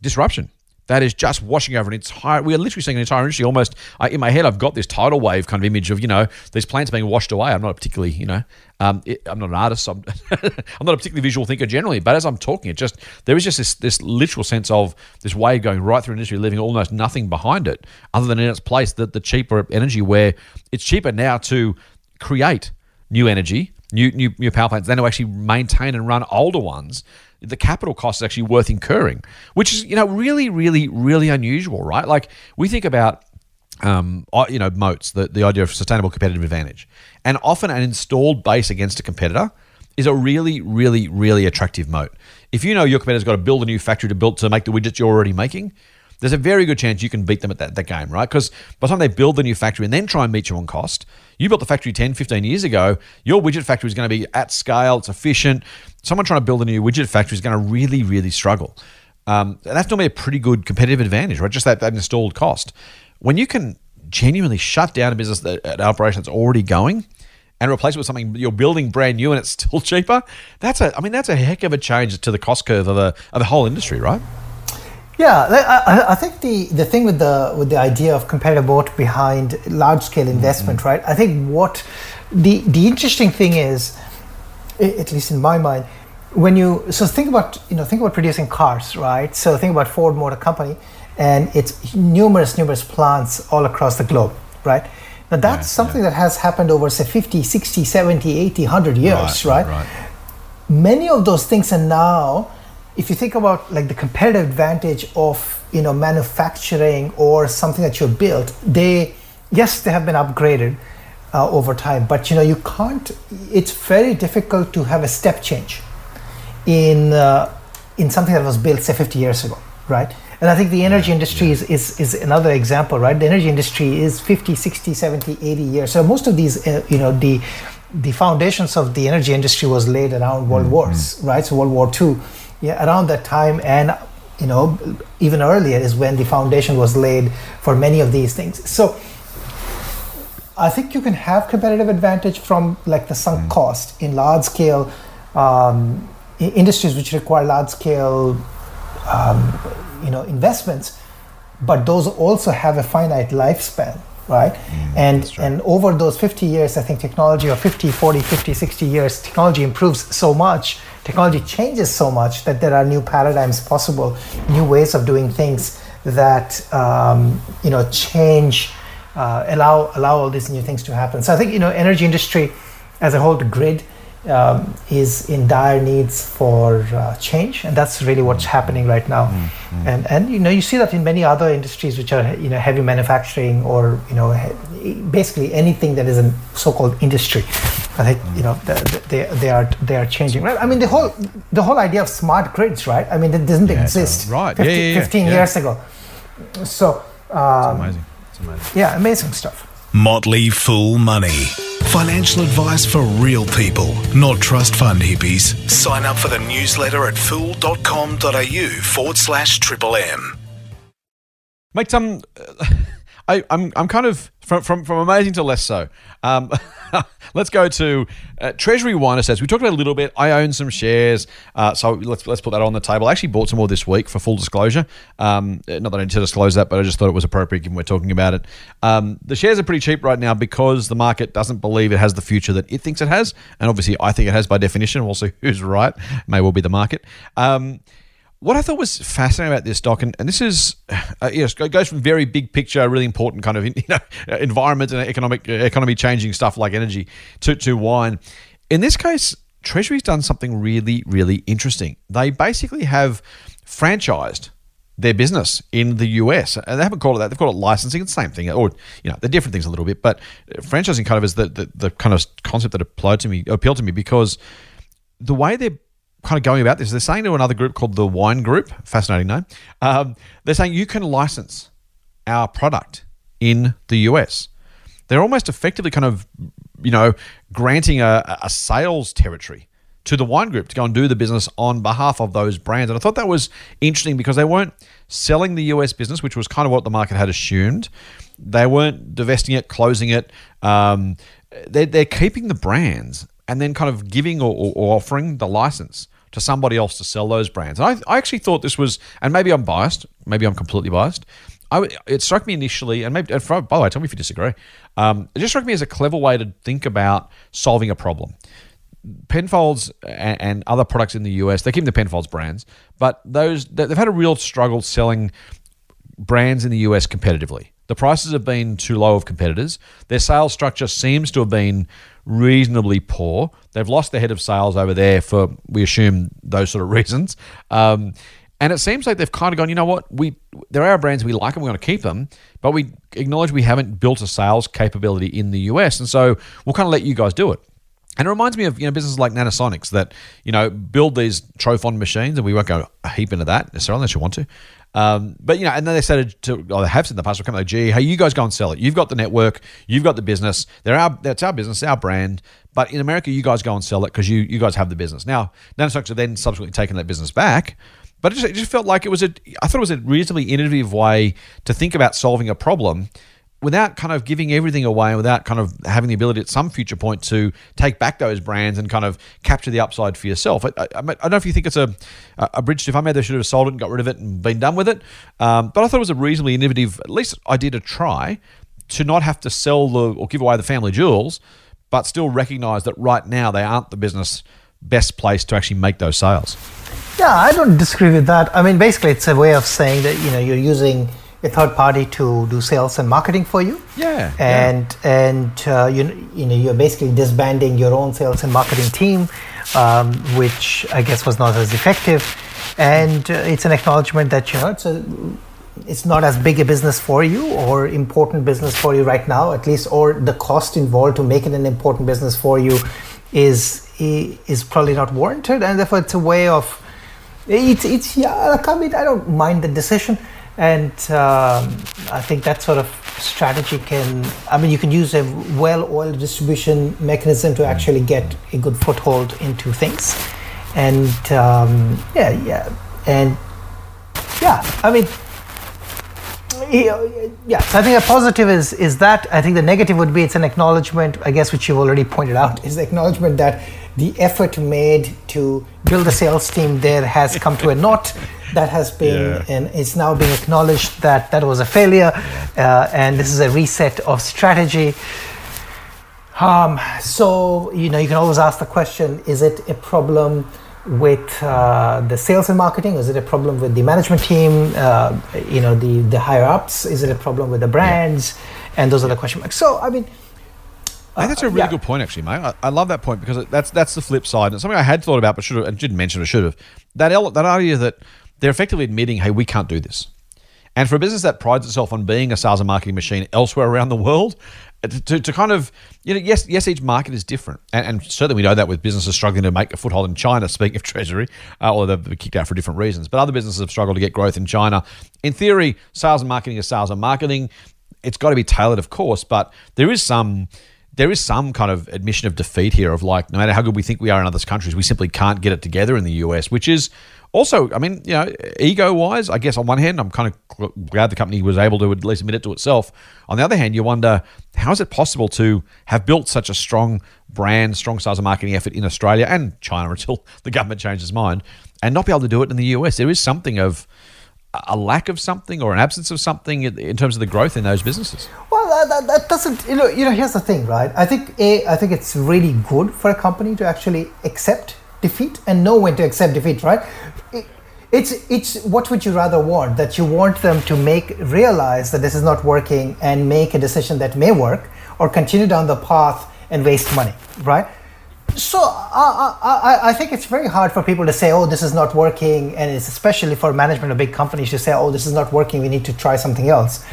disruption that is just washing over an entire... We are literally seeing an entire industry almost... in my head, I've got this tidal wave kind of image of, these plants being washed away. I'm not particularly, I'm not an artist. So I'm not a particularly visual thinker generally, but as I'm talking, there is just this literal sense of this wave going right through an industry, leaving almost nothing behind it other than in its place the cheaper energy, where it's cheaper now to create new energy, new power plants than to actually maintain and run older ones. The capital cost is actually worth incurring, which is, really, really, really unusual, right? Like we think about, moats, the idea of sustainable competitive advantage. And often an installed base against a competitor is a really, really, really attractive moat. If you know your competitor's got to build a new factory to make the widgets you're already making, there's a very good chance you can beat them at that game, right? Because by the time they build the new factory and then try and meet you on cost, you built the factory 10, 15 years ago, your widget factory is going to be at scale, it's efficient. Someone trying to build a new widget factory is going to really, really struggle. And that's normally a pretty good competitive advantage, right? Just that installed cost. When you can genuinely shut down a business, an operation that's already going, and replace it with something you're building brand new and it's still cheaper, that's a heck of a change to the cost curve of the whole industry, right? Yeah, I think the thing with the idea of competitive moat behind large scale investment, right? I think what the interesting thing is, at least in my mind, when you think about producing cars, right? So think about Ford Motor Company and its numerous plants all across the globe, right? Now that's something that has happened over say 50, 60, 70, 80, 100 years, right? Many of those things are now. If you think about like the competitive advantage of manufacturing or something that you built, they have been upgraded over time, but you can't. It's very difficult to have a step change in something that was built say 50 years ago, right? And I think the energy industry is another example, right? The energy industry is 50, 60, 70, 80 years. So most of these, the foundations of the energy industry was laid around World Wars, right? So World War II. Yeah, around that time and even earlier is when the foundation was laid for many of these things. So I think you can have competitive advantage from like the sunk cost in large scale industries which require large scale investments, but those also have a finite lifespan, right? And over those 50 years, I think technology, or 50, 40, 50, 60 years, technology improves so much. Technology changes so much that there are new paradigms possible, new ways of doing things that change, allow all these new things to happen. So I think energy industry as a whole, the grid is in dire needs for change, and that's really what's happening right now. And you see that in many other industries which are heavy manufacturing or basically anything that is a so-called industry. I think they are changing, right? I mean the whole idea of smart grids, right? I mean it doesn't exist 15 years ago. So it's amazing. Yeah, amazing stuff. Motley Fool Money. Financial advice for real people, not trust fund hippies. Sign up for the newsletter at fool.com.au/MMM. Mate, I'm kind of from amazing to less so. Let's go to Treasury Wine Estates. We talked about it a little bit. I own some shares, so let's put that on the table. I actually bought some more this week for full disclosure. Not that I need to disclose that, but I just thought it was appropriate given we're talking about it. The shares are pretty cheap right now because the market doesn't believe it has the future that it thinks it has, and obviously I think it has by definition. We'll see who's right. May well be the market. What I thought was fascinating about this stock, and this is, it goes from very big picture, really important kind of environment and economy changing stuff like energy to wine. In this case, Treasury's done something really, really interesting. They basically have franchised their business in the US. And they haven't called it that. They've called it licensing. It's the same thing. Or, you know, they're different things a little bit. But franchising kind of is the kind of concept that appealed to me because the way they're kind of going about this, they're saying to another group called the Wine Group, fascinating name, they're saying you can license our product in the US. They're almost effectively kind of, you know, granting a sales territory to the Wine Group to go and do the business on behalf of those brands. And I thought that was interesting because they weren't selling the US business, which was kind of what the market had assumed. They weren't divesting it, closing it. They're keeping the brands and then kind of giving or offering the license to somebody else to sell those brands. And I actually thought this was, and maybe I'm biased, maybe I'm completely biased, it struck me initially, and maybe, by the way, tell me if you disagree, it just struck me as a clever way to think about solving a problem. Penfolds and other products in the US, they're keeping the Penfolds brands, but they've had a real struggle selling brands in the US competitively. The prices have been too low of competitors. Their sales structure seems to have been reasonably poor. They've lost their head of sales over there for, we assume, those sort of reasons. And it seems like they've kind of gone, you know what, there are brands we like and we're going to keep them, but we acknowledge we haven't built a sales capability in the US, and so we'll kind of let you guys do it. And it reminds me of, you know, businesses like Nanosonics that, you know, build these Trophon machines, and we won't go a heap into that necessarily unless you want to. But, you know, and then they started to, or they have said in the past, we'll come like, gee, hey, you guys go and sell it. You've got the network. You've got the business. That's our business, our brand. But in America, you guys go and sell it because you guys have the business. Now, Nanosonics have then subsequently taken that business back. But it just felt like I thought it was a reasonably innovative way to think about solving a problem without kind of giving everything away, without kind of having the ability at some future point to take back those brands and kind of capture the upside for yourself. I don't know if you think it's a bridge too far. Maybe they should have sold it and got rid of it and been done with it. But I thought it was a reasonably innovative, at least idea to try, to not have to sell or give away the family jewels, but still recognise that right now they aren't the business best place to actually make those sales. Yeah, I don't disagree with that. I mean, basically it's a way of saying that, you know, you're using a third party to do sales and marketing for you. Yeah. And you're basically disbanding your own sales and marketing team, which I guess was not as effective. And it's an acknowledgement that, you know, it's not as big a business for you or important business for you right now, at least, or the cost involved to make it an important business for you is probably not warranted. And therefore it's a way of, I don't mind the decision. And I think that sort of strategy you can use a well-oiled distribution mechanism to actually get a good foothold into things. And So I think a positive is that. I think the negative would be it's an acknowledgement, I guess, which you've already pointed out, is the acknowledgement that the effort made to build a sales team there has come to a naught. That has been, and it's now being acknowledged that was a failure, and this is a reset of strategy. So, you know, you can always ask the question, is it a problem with the sales and marketing? Is it a problem with the management team, the higher ups? Is it a problem with the brands? And those are the question marks. So, I mean, I think that's a really good point, actually, mate. I love that point because that's the flip side. And it's something I had thought about but didn't mention. That idea that they're effectively admitting, hey, we can't do this. And for a business that prides itself on being a sales and marketing machine elsewhere around the world, to kind of, you know, yes, each market is different. And certainly we know that with businesses struggling to make a foothold in China, speaking of Treasury, or they've been kicked out for different reasons. But other businesses have struggled to get growth in China. In theory, sales and marketing is sales and marketing. It's got to be tailored, of course, but there is some kind of admission of defeat here of like, no matter how good we think we are in other countries, we simply can't get it together in the US, which is also, I mean, you know, ego-wise, I guess on one hand, I'm kind of glad the company was able to at least admit it to itself. On the other hand, you wonder, how is it possible to have built such a strong brand, strong sales and marketing effort in Australia and China until the government changed its mind and not be able to do it in the US? There is something of a lack of something or an absence of something in terms of the growth in those businesses? Well, that doesn't, you know, here's the thing, right? I think it's really good for a company to actually accept defeat and know when to accept defeat, right? It's what would you rather want? That you want them to realize that this is not working and make a decision that may work, or continue down the path and waste money, right? So I think it's very hard for people to say, oh, this is not working. And it's especially for management of big companies to say, oh, this is not working, we need to try something else.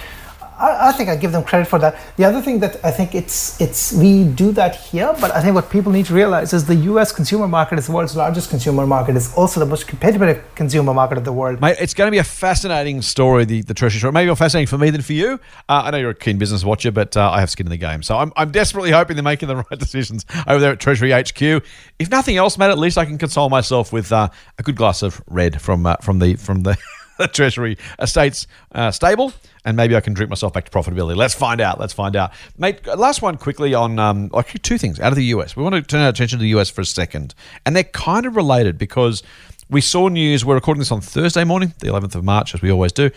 I think I give them credit for that. The other thing that I think it's we do that here, but I think what people need to realize is the US consumer market is the world's largest consumer market. It's also the most competitive consumer market of the world. Mate, it's going to be a fascinating story, the Treasury story. Maybe more fascinating for me than for you. I know you're a keen business watcher, but I have skin in the game. So I'm desperately hoping they're making the right decisions over there at Treasury HQ. If nothing else, mate, at least I can console myself with a good glass of red from the the Treasury Estates stable, and maybe I can drink myself back to profitability. Let's find out. Mate, last one quickly on actually two things out of the US. We want to turn our attention to the US for a second, and they're kind of related because we saw news, we're recording this on Thursday morning, the 11th of March, as we always do.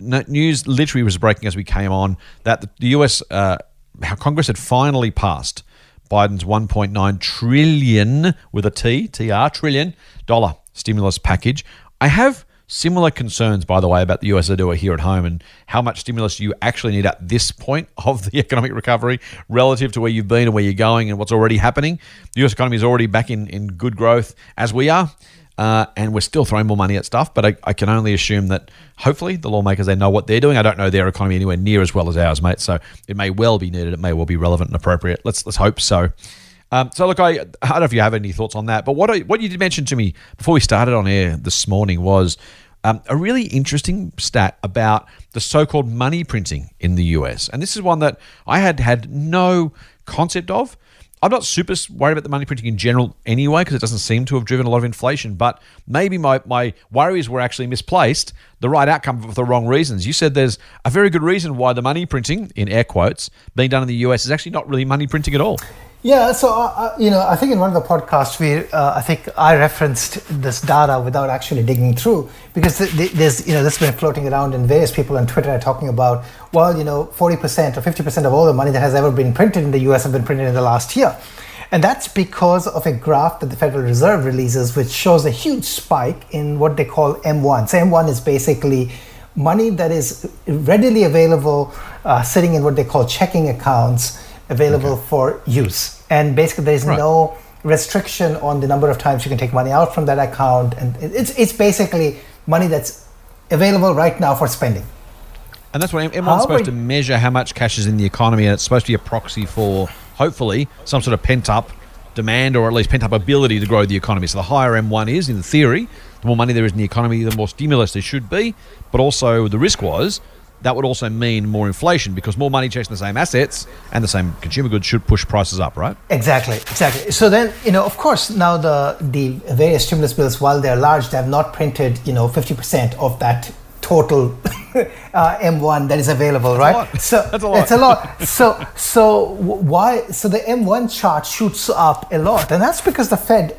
News literally was breaking as we came on that the US, how Congress had finally passed Biden's $1.9 trillion, with a T, T-R, trillion dollar stimulus package. I have similar concerns, by the way, about the US as I do here at home, and how much stimulus you actually need at this point of the economic recovery relative to where you've been and where you're going and what's already happening. The US economy is already back in good growth as we are, and we're still throwing more money at stuff, but I can only assume that hopefully the lawmakers, they know what they're doing. I don't know their economy anywhere near as well as ours, mate, so it may well be needed. It may well be relevant and appropriate. Let's hope so. So look, I don't know if you have any thoughts on that, but what you did mention to me before we started on air this morning was a really interesting stat about the so-called money printing in the US. And this is one that I had no concept of. I'm not super worried about the money printing in general anyway, because it doesn't seem to have driven a lot of inflation, but maybe my worries were actually misplaced, the right outcome for the wrong reasons. You said there's a very good reason why the money printing, in air quotes, being done in the US is actually not really money printing at all. Yeah, so I think in one of the podcasts we, I think I referenced this data without actually digging through, because there's this has been floating around, and various people on Twitter are talking about 40% or 50% of all the money that has ever been printed in the US have been printed in the last year, and that's because of a graph that the Federal Reserve releases, which shows a huge spike in what they call M1. So M1 is basically money that is readily available, sitting in what they call checking accounts, available for use, and basically there is no restriction on the number of times you can take money out from that account, and it's basically money that's available right now for spending. And that's what M1 is supposed to measure, how much cash is in the economy, and it's supposed to be a proxy for hopefully some sort of pent up demand, or at least pent up ability to grow the economy. So the higher M1 is, in theory, the more money there is in the economy, the more stimulus there should be, but also the risk was that would also mean more inflation, because more money chasing the same assets and the same consumer goods should push prices up, right? Exactly. So then, of course, now the various stimulus bills, while they're large, they have not printed, 50% of that total M1 that is available, right? That's a lot. So the M1 chart shoots up a lot, and that's because the Fed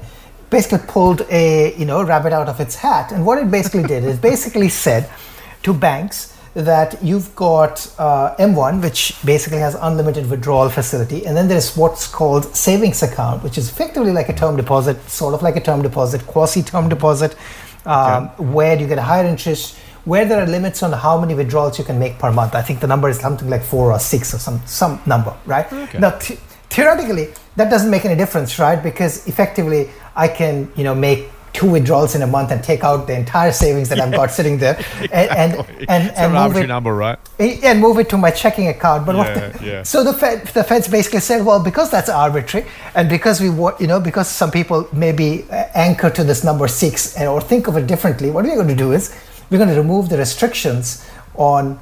basically pulled a rabbit out of its hat, and what it basically did is basically said to banks that you've got M1, which basically has unlimited withdrawal facility, and then there's what's called savings account, which is effectively like a term deposit, quasi-term deposit, where you get a higher interest, where there are limits on how many withdrawals you can make per month. I think the number is something like 4 or 6 or some number, right? Okay. Now, theoretically, that doesn't make any difference, right? Because effectively, I can make 2 withdrawals in a month and take out the entire savings that I've got sitting there, and move an arbitrary number, right? And move it to my checking account. But so the Feds basically said, well, because that's arbitrary, and because we because some people maybe anchor to this number 6 or think of it differently, what we're going to do is we're going to remove the restrictions on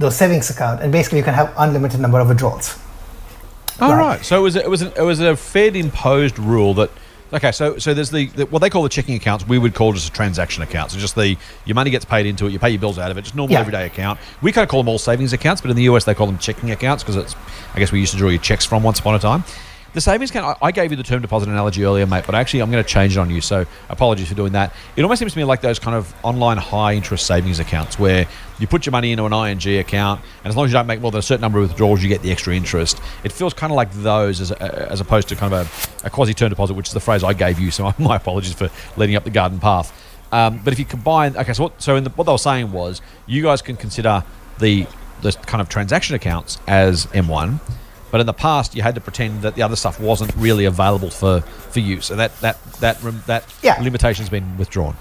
those savings account, and basically you can have unlimited number of withdrawals. All right. So it was a Fed imposed rule that. Okay, so there's the what they call the checking accounts. We would call just a transaction account. So just your money gets paid into it, you pay your bills out of it, just normal everyday account. We kind of call them all savings accounts, but in the US they call them checking accounts, because I guess we used to draw your checks from once upon a time. The savings account, I gave you the term deposit analogy earlier, mate, but actually I'm going to change it on you, so apologies for doing that. It almost seems to me like those kind of online high-interest savings accounts where you put your money into an ING account, and as long as you don't make more than a certain number of withdrawals, you get the extra interest. It feels kind of like those as opposed to kind of a quasi-term deposit, which is the phrase I gave you, so my apologies for leading up the garden path. But if you combine... Okay, so what they were saying was you guys can consider the kind of transaction accounts as M1, But in the past, you had to pretend that the other stuff wasn't really available for use. And that limitation's been withdrawn.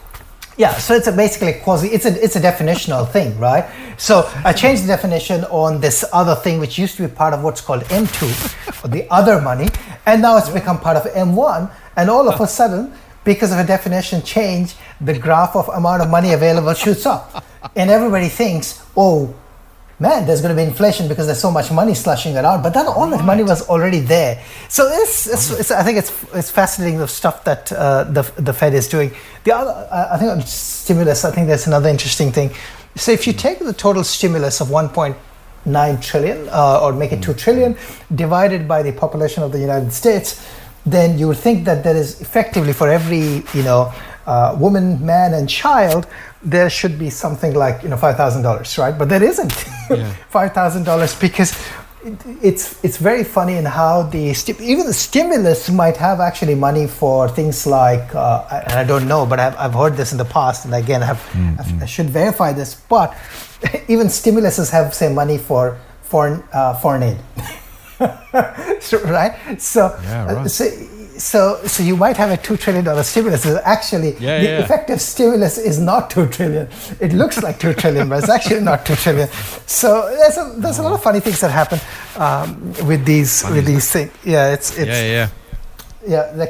Yeah, so it's basically a definitional thing, right? So I changed the definition on this other thing, which used to be part of what's called M2, or the other money, and now it's become part of M1. And all of a sudden, because of a definition change, the graph of amount of money available shoots up. And everybody thinks, oh, man, there's going to be inflation because there's so much money slushing around. But then all that money was already there. So I think it's fascinating, the stuff that the Fed is doing. The other, I think, on stimulus, I think that's another interesting thing. So if you take the total stimulus of 1.9 trillion or make it 2 trillion divided by the population of the United States, then you would think that there is effectively for every, woman, man, and child, there should be something like, $5,000, right? But there isn't $5,000 because it's very funny in how even the stimulus might have actually money for things like, and I don't know, but I've heard this in the past, and again, I should verify this, but even stimuluses have, say, money for foreign aid. Right? So, yeah, right. So you might have a $2 trillion stimulus. Actually, the effective stimulus is not 2 trillion. It looks like 2 trillion, but it's actually not 2 trillion. So there's a lot of funny things that happen with these things. Yeah,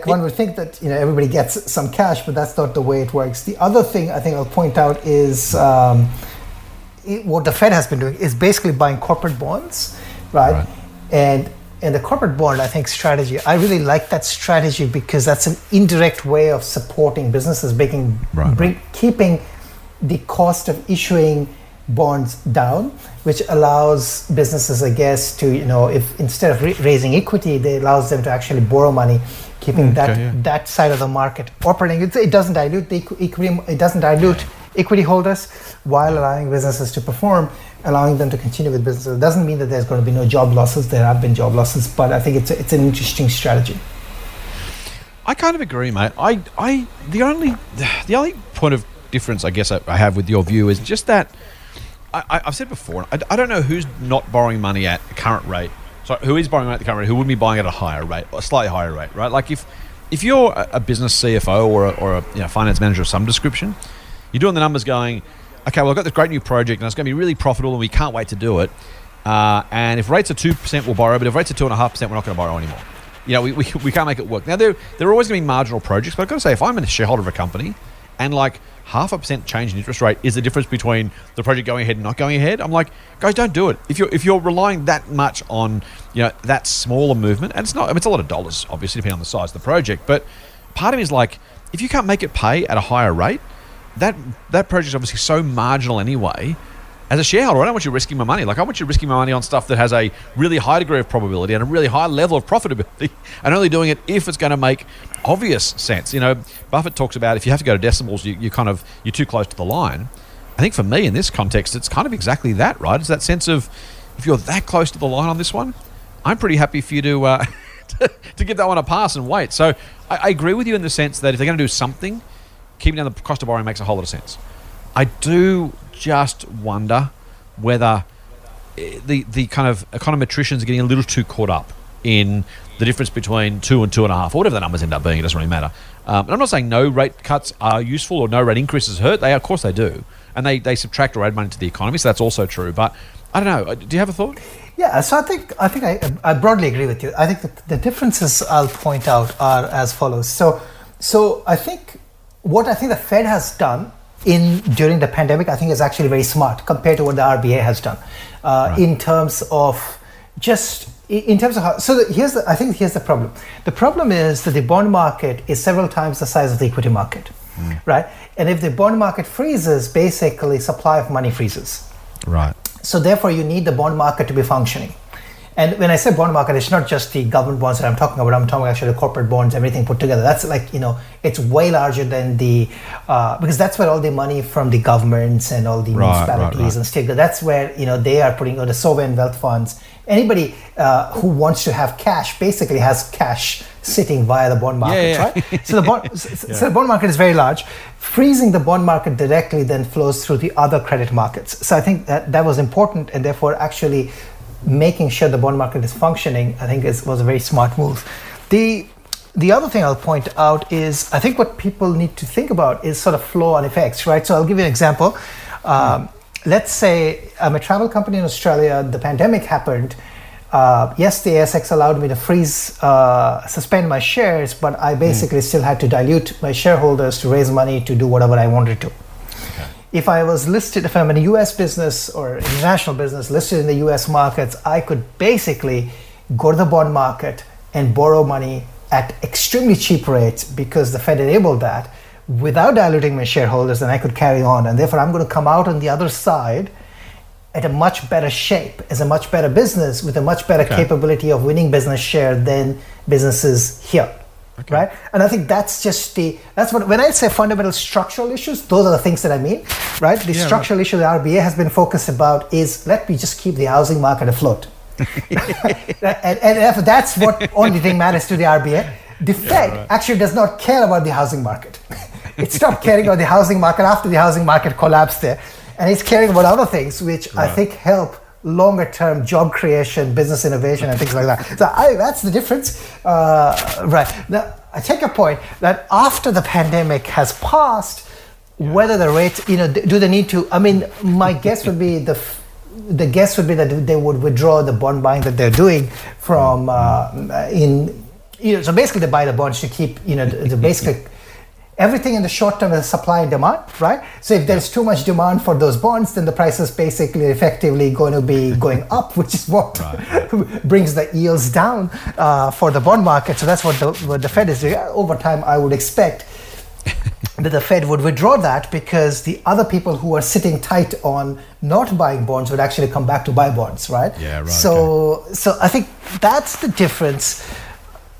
one would think that everybody gets some cash, but that's not the way it works. The other thing I think I'll point out is what the Fed has been doing is basically buying corporate bonds, right? And the corporate bond, I think, strategy, I really like that strategy because that's an indirect way of supporting businesses, keeping the cost of issuing bonds down, which allows businesses, I guess, to, if instead of raising equity, it allows them to actually borrow money, keeping that side of the market operating. It doesn't dilute the equity. It doesn't dilute equity holders while allowing businesses to perform, allowing them to continue with business. It doesn't mean that there's going to be no job losses. There have been job losses, but I think it's an interesting strategy. I kind of agree, mate. The only point of difference I guess I have with your view is just that I've said before, I don't know who's not borrowing money at the current rate. So who is borrowing at the current rate? Who wouldn't be buying at a higher rate, or a slightly higher rate, right? Like if you're a business CFO or a finance manager of some description, you're doing the numbers going, okay, well, I've got this great new project and it's going to be really profitable and we can't wait to do it. And if rates are 2%, we'll borrow, but if rates are 2.5%, we're not going to borrow anymore. We can't make it work. Now, there are always going to be marginal projects, but I've got to say, if I'm a shareholder of a company and like 0.5% change in interest rate is the difference between the project going ahead and not going ahead, I'm like, guys, don't do it. If you're relying that much on that smaller movement, and it's a lot of dollars, obviously, depending on the size of the project, but part of it is like, if you can't make it pay at a higher rate, that project's obviously so marginal anyway. As a shareholder, I don't want you risking my money. Like, I want you risking my money on stuff that has a really high degree of probability and a really high level of profitability, and only doing it if it's going to make obvious sense. Buffett talks about if you have to go to decimals, you're too close to the line. I think for me in this context, it's kind of exactly that, right? It's that sense of, if you're that close to the line on this one, I'm pretty happy for you to give that one a pass and wait. So I agree with you in the sense that if they're going to do something, keeping down the cost of borrowing makes a whole lot of sense. I do just wonder whether the kind of econometricians are getting a little too caught up in the difference between 2 and 2.5, or whatever the numbers end up being, it doesn't really matter. And I'm not saying no rate cuts are useful or no rate increases hurt. Of course they do. And they subtract or add money to the economy, so that's also true. But I don't know. Do you have a thought? Yeah, so I think I broadly agree with you. I think that the differences I'll point out are as follows. So I think... what I think the Fed has done during the pandemic, I think, is actually very smart compared to what the RBA has done here's the problem. The problem is that the bond market is several times the size of the equity market, right? And if the bond market freezes, basically supply of money freezes. Right. So therefore, you need the bond market to be functioning. And when I say bond market, it's not just the government bonds that I'm talking about. I'm talking actually corporate bonds, everything put together. That's like, it's way larger than because that's where all the money from the governments and all the municipalities and state, that's where, they are putting on the sovereign wealth funds. Anybody who wants to have cash basically has cash sitting via the bond market, right? So the bond market is very large. Freezing the bond market directly then flows through the other credit markets. So I think that was important, and therefore actually making sure the bond market is functioning, I think was a very smart move. The other thing I'll point out is, I think what people need to think about is sort of flow-on effects, right? So I'll give you an example. Let's say I'm a travel company in Australia, the pandemic happened. Yes, the ASX allowed me to suspend my shares, but I basically still had to dilute my shareholders to raise money to do whatever I wanted to. Okay. If I was listed, if I'm in a US business or international business listed in the US markets, I could basically go to the bond market and borrow money at extremely cheap rates because the Fed enabled that without diluting my shareholders, and I could carry on. And therefore, I'm going to come out on the other side at a much better shape, as a much better business with a much better capability of winning business share than businesses here, right? And I think that's just when I say fundamental structural issues, those are the things that I mean, right? The structural issue the RBA has been focused about is, let me just keep the housing market afloat. and that's what only thing matters to the RBA. The Fed actually does not care about the housing market. It stopped caring about the housing market after the housing market collapsed there, and it's caring about other things which I think help longer term job creation, business innovation, and things like that. So that's the difference. Now, I take your point that after the pandemic has passed, whether the rates, do they need to? I mean, my guess would be that they would withdraw the bond buying that they're doing from so basically they buy the bonds to keep the basic everything in the short term is supply and demand, right? So if there's too much demand for those bonds, then the price is basically effectively going to be going up, which is what brings the yields down for the bond market. So that's what the Fed is doing. Over time, I would expect that the Fed would withdraw that because the other people who are sitting tight on not buying bonds would actually come back to buy bonds, right? Yeah, right. So I think that's the difference.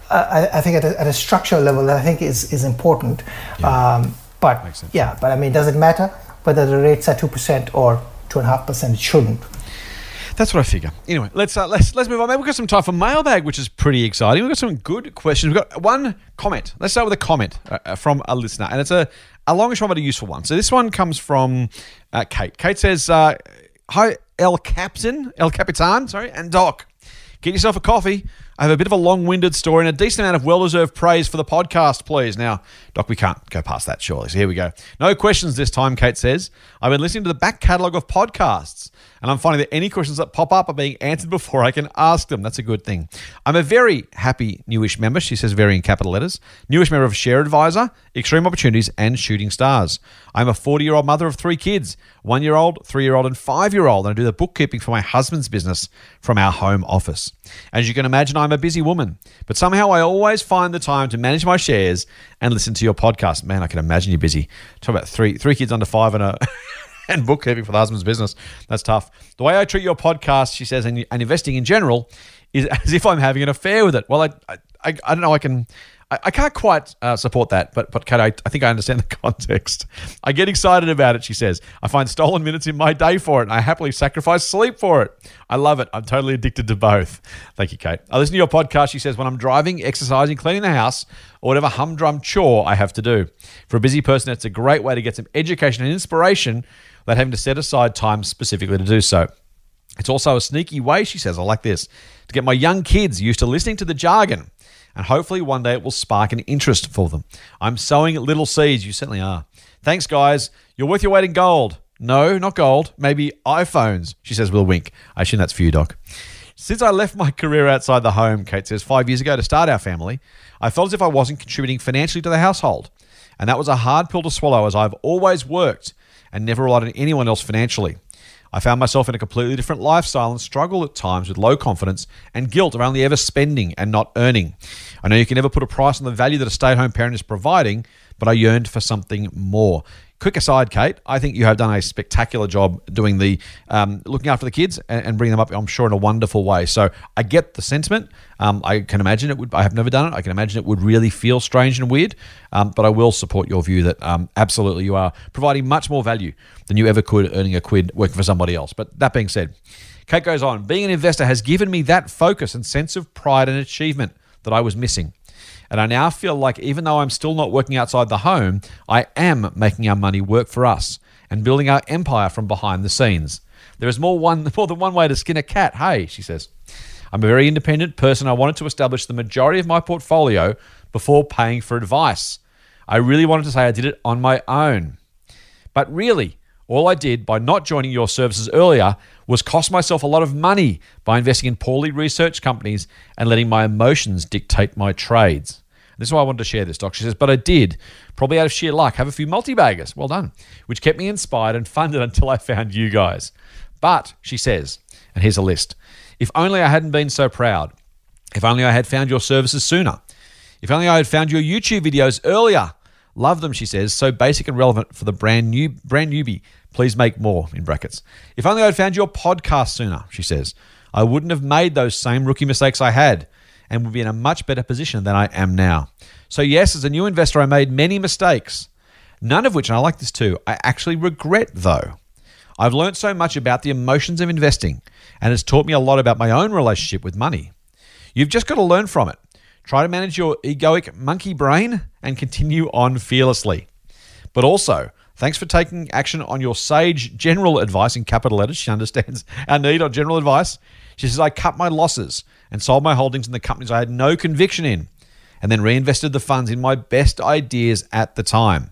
I think at a structural level, that I think is important. Yeah. But I mean, does it matter whether the rates are 2% or 2.5%? It shouldn't. That's what I figure. Anyway, let's move on. Maybe we've got some time for mailbag, which is pretty exciting. We've got some good questions. We've got one comment. Let's start with a comment from a listener, and it's a longish one but a useful one. So this one comes from Kate. Kate says, "Hi, El Capitan, and Doc. Get yourself a coffee. I have a bit of a long-winded story and a decent amount of well-deserved praise for the podcast, please." Now, Doc, we can't go past that, surely. So here we go. "No questions this time," Kate says. "I've been listening to the back catalogue of podcasts, and I'm finding that any questions that pop up are being answered before I can ask them. That's a good thing. I'm a very happy newish member," she says very in capital letters, "newish member of Share Advisor, Extreme Opportunities, and Shooting Stars. I'm a 40-year-old mother of three kids, 1-year-old, 3-year-old, and 5-year-old, and I do the bookkeeping for my husband's business from our home office. As you can imagine, I'm a busy woman, but somehow I always find the time to manage my shares and listen to your podcast." Man, I can imagine you're busy. Talk about three kids under five and bookkeeping for the husband's business. That's tough. "The way I treat your podcast," she says, and investing in general, "is as if I'm having an affair with it." Well, I don't know. I can't quite support that, but Kate, I think I understand the context. "I get excited about it," she says. "I find stolen minutes in my day for it, and I happily sacrifice sleep for it. I love it. I'm totally addicted to both." Thank you, Kate. "I listen to your podcast," she says, "when I'm driving, exercising, cleaning the house, or whatever humdrum chore I have to do. For a busy person, it's a great way to get some education and inspiration without having to set aside time specifically to do so. It's also a sneaky way," she says, "I like this, to get my young kids used to listening to the jargon. And hopefully one day it will spark an interest for them. I'm sowing little seeds." You certainly are. "Thanks, guys. You're worth your weight in gold." No, not gold. Maybe iPhones, she says with a wink. I assume that's for you, Doc. "Since I left my career outside the home," Kate says, 5 years ago to start our family, "I felt as if I wasn't contributing financially to the household. And that was a hard pill to swallow as I've always worked and never relied on anyone else financially. I found myself in a completely different lifestyle and struggled at times with low confidence and guilt of only ever spending and not earning. I know you can never put a price on the value that a stay-at-home parent is providing, but I yearned for something more." Quick aside, Kate, I think you have done a spectacular job doing the looking after the kids and bringing them up, I'm sure, in a wonderful way. So I get the sentiment. I can imagine it would. I have never done it. I can imagine it would really feel strange and weird. But I will support your view that absolutely you are providing much more value than you ever could earning a quid working for somebody else. But that being said, Kate goes on, "Being an investor has given me that focus and sense of pride and achievement that I was missing. And I now feel like even though I'm still not working outside the home, I am making our money work for us and building our empire from behind the scenes. There is more than one way to skin a cat, hey, she says. I'm a very independent person. I wanted to establish the majority of my portfolio before paying for advice. I really wanted to say I did it on my own. But really, all I did by not joining your services earlier was cost myself a lot of money by investing in poorly researched companies and letting my emotions dictate my trades. This is why I wanted to share this, Doc. She says, but I did, probably out of sheer luck, have a few multi-baggers, well done, which kept me inspired and funded until I found you guys. But, she says, and here's a list, if only I hadn't been so proud. If only I had found your services sooner. If only I had found your YouTube videos earlier. Love them, she says, so basic and relevant for the brand newbie. Please make more, in brackets. If only I had found your podcast sooner, she says. I wouldn't have made those same rookie mistakes I had and would be in a much better position than I am now. So yes, as a new investor, I made many mistakes, none of which, and I like this too, I actually regret though. I've learned so much about the emotions of investing and it's taught me a lot about my own relationship with money. You've just got to learn from it. Try to manage your egoic monkey brain and continue on fearlessly. But also, thanks for taking action on your sage general advice in capital letters. She understands our need on general advice. She says, I cut my losses and sold my holdings in the companies I had no conviction in and then reinvested the funds in my best ideas at the time.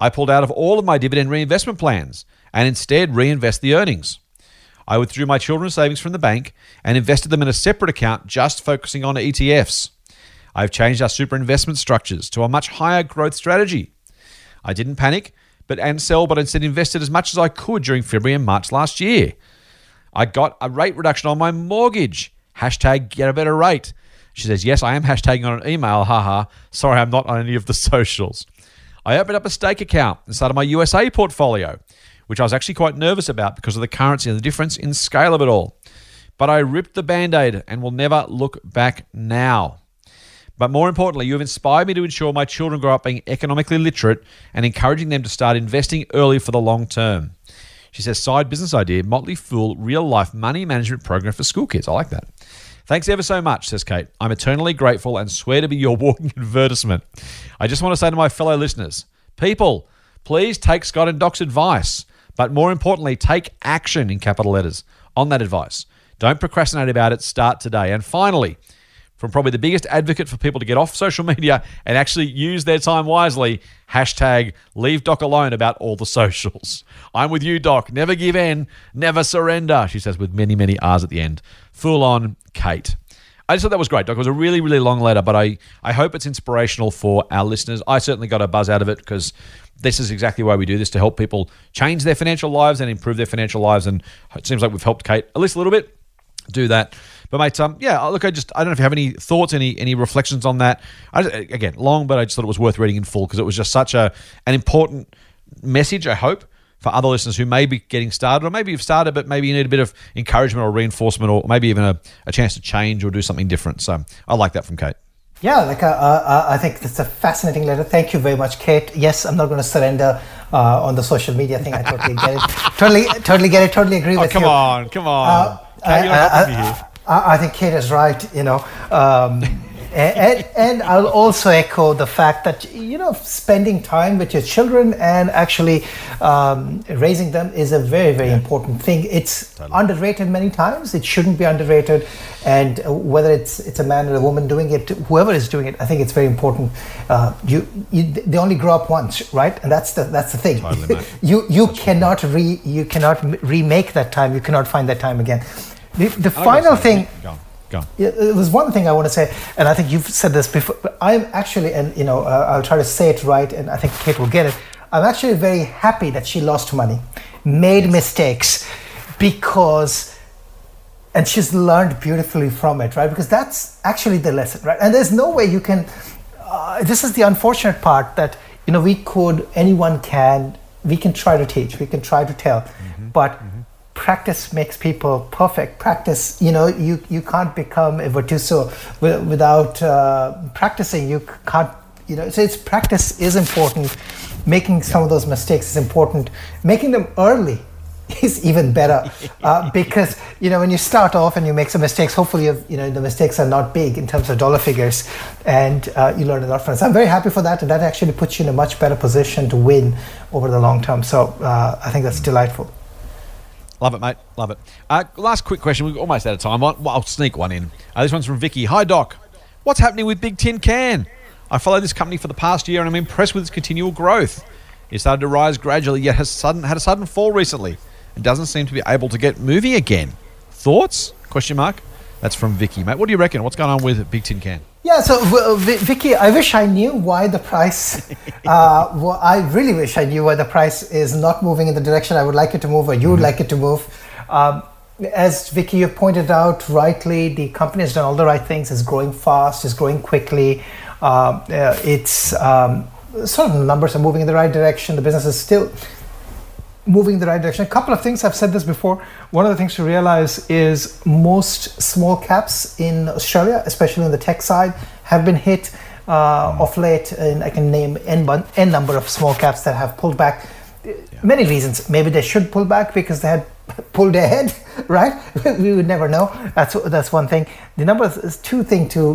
I pulled out of all of my dividend reinvestment plans and instead reinvest the earnings. I withdrew my children's savings from the bank and invested them in a separate account just focusing on ETFs. I've changed our super investment structures to a much higher growth strategy. I didn't panic but instead invested as much as I could during February and March last year. I got a rate reduction on my mortgage. Hashtag get a better rate. She says, yes, I am hashtagging on an email. Haha. Sorry, I'm not on any of the socials. I opened up a stake account and started my USA portfolio, which I was actually quite nervous about because of the currency and the difference in scale of it all. But I ripped the Band-Aid and will never look back now. But more importantly, you have inspired me to ensure my children grow up being economically literate and encouraging them to start investing early for the long term. She says, side business idea, Motley Fool, real life money management program for school kids. I like that. Thanks ever so much, says Kate. I'm eternally grateful and swear to be your walking advertisement. I just want to say to my fellow listeners, people, please take Scott and Doc's advice, but more importantly, take action in capital letters on that advice. Don't procrastinate about it. Start today. And finally, from probably the biggest advocate for people to get off social media and actually use their time wisely, hashtag leave Doc alone about all the socials. I'm with you, Doc. Never give in, never surrender, she says with many, many R's at the end. Full on, Kate. I just thought that was great, Doc. It was a really, really long letter, but I hope it's inspirational for our listeners. I certainly got a buzz out of it because this is exactly why we do this, to help people change their financial lives and improve their financial lives. And it seems like we've helped Kate at least a little bit do that. But mate, yeah, look, I don't know if you have any thoughts, any reflections on that. Again, long, but I just thought it was worth reading in full because it was just such an important message, I hope, for other listeners who may be getting started, or maybe you've started, but maybe you need a bit of encouragement or reinforcement, or maybe even a chance to change or do something different. So I like that from Kate. Yeah, I think that's a fascinating letter. Thank you very much, Kate. Yes, I'm not going to surrender on the social media thing. I totally get it. Totally get it. Totally agree with you. Come on. I think Kate is right, you know, and I'll also echo the fact that, you know, spending time with your children and actually raising them is a very, very important thing. It's underrated many times. It shouldn't be underrated. And whether it's a man or a woman doing it, whoever is doing it, I think it's very important. They only grow up once, right? And that's the thing. Totally, you cannot remake that time. You cannot find that time again. The final thing, go on. It was one thing I want to say, and I think you've said this before, but I'm actually, and you know, I'll try to say it right, and I think Kate will get it. I'm actually very happy that she lost money, made mistakes, and she's learned beautifully from it, right? Because that's actually the lesson, right? And there's no way you can, this is the unfortunate part that, you know, we can try to teach, we can try to tell, but practice makes people perfect. Practice, you know, you can't become a virtuoso without practicing. You can't, you know, so it's practice is important. Making some of those mistakes is important. Making them early is even better because, you know, when you start off and you make some mistakes, hopefully, you know, the mistakes are not big in terms of dollar figures and you learn a lot from it. So I'm very happy for that, and that actually puts you in a much better position to win over the long term. So I think that's delightful. Love it, mate. Love it. Last quick question. We're almost out of time. I'll sneak one in. This one's from Vicky. Hi, Doc. What's happening with Big Tin Can? I followed this company for the past year and I'm impressed with its continual growth. It started to rise gradually, yet has had a sudden fall recently and doesn't seem to be able to get moving again. Thoughts? Question mark. That's from Vicky, mate. What do you reckon? What's going on with Big Tin Can? Yeah, so Vicky, I wish I knew why the price, I really wish I knew why the price is not moving in the direction I would like it to move or you would like it to move. As Vicky, you pointed out rightly, the company has done all the right things. It's growing fast, it's growing quickly. It's sort of numbers are moving in the right direction. The business is still moving in the right direction. A couple of things, I've said this before. One of the things to realize is most small caps in Australia, especially on the tech side, have been hit of late. And I can name n number of small caps that have pulled back. Yeah. Many reasons. Maybe they should pull back because they had pulled ahead, right? We would never know. That's one thing. The number two thing to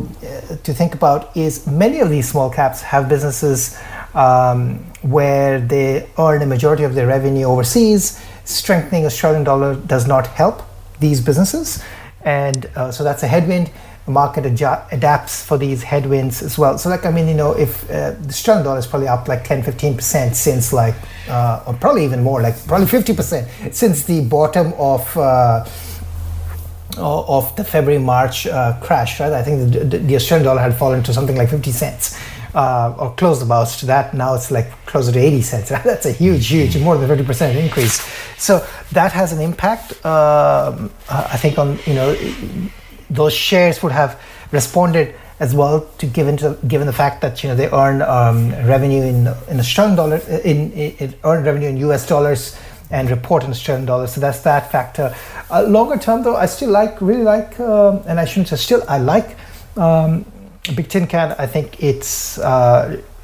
think about is many of these small caps have businesses where they earn a majority of their revenue overseas. Strengthening Australian dollar does not help these businesses, and so that's a headwind. The market adapts for these headwinds as well. So, if the Australian dollar is probably up like 10-15% since or probably even more, like probably 50% since the bottom of the February-March crash, right? I think the Australian dollar had fallen to something like 50 cents. Or close about to that. Now it's like closer to 80 cents. That's a huge, more than 30% increase. So that has an impact. I think on those shares would have responded as well to given the fact that they earn revenue in Australian dollar, earned revenue in US dollars and report in Australian dollars. So that's that factor. Longer term though, I still like. Big Tin Can, I think it's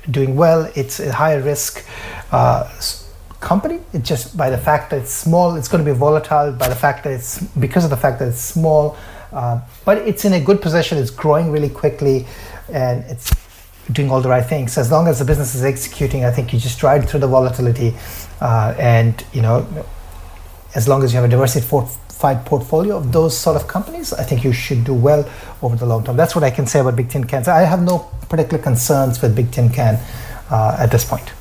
doing well. It's a higher risk company. It's just by the fact that it's small, it's going to be volatile because of the fact that it's small. But it's in a good position. It's growing really quickly and it's doing all the right things. As long as the business is executing, I think you just ride through the volatility. As long as you have a diversified portfolio of those sort of companies, I think you should do well over the long term. That's what I can say about Big Tin Can. So I have no particular concerns with Big Tin Can at this point.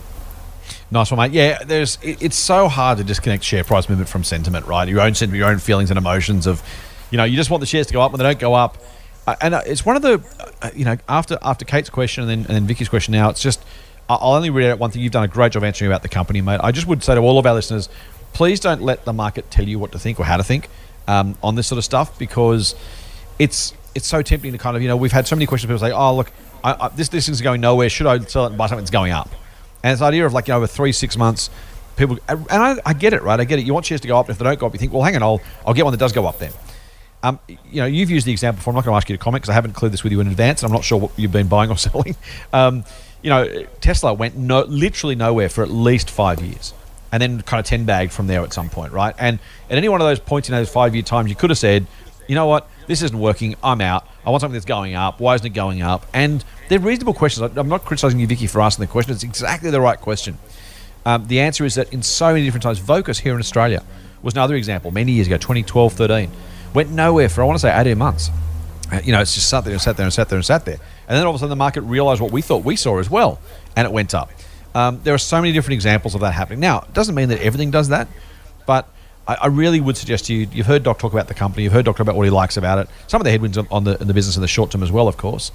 Nice one, mate. Yeah, it's so hard to disconnect share price movement from sentiment, right? Your own sentiment, your own feelings and emotions of, you just want the shares to go up when they don't go up. And it's one of the, after Kate's question and then Vicky's question now, it's just, I'll only read out one thing. You've done a great job answering about the company, mate. I just would say to all of our listeners, please don't let the market tell you what to think or how to think on this sort of stuff, because it's so tempting to kind of, we've had so many questions. People say, oh, look, this thing's going nowhere. Should I sell it and buy something that's going up? And it's the idea of over 3-6 months, people, and I get it, right? I get it. You want shares to go up. If they don't go up, you think, well, hang on, I'll get one that does go up then. You've used the example before. I'm not going to ask you to comment because I haven't cleared this with you in advance and I'm not sure what you've been buying or selling. Tesla went literally nowhere for at least 5 years. And then kind of 10 bag from there at some point, right? And at any one of those points in those 5-year times, you could have said, you know what, this isn't working, I'm out, I want something that's going up, why isn't it going up? And they're reasonable questions. I'm not criticising you, Vicky, for asking the question. It's exactly the right question. The answer is that in so many different times, Vocus here in Australia was another example many years ago, 2012, 13, went nowhere for, I want to say, 18 months. It's just sat there. And then all of a sudden the market realised what we thought we saw as well, and it went up. There are so many different examples of that happening. Now, it doesn't mean that everything does that, but I really would suggest to you, you've heard Doc talk about the company, you've heard Doc talk about what he likes about it, some of the headwinds in the business in the short term as well, of course.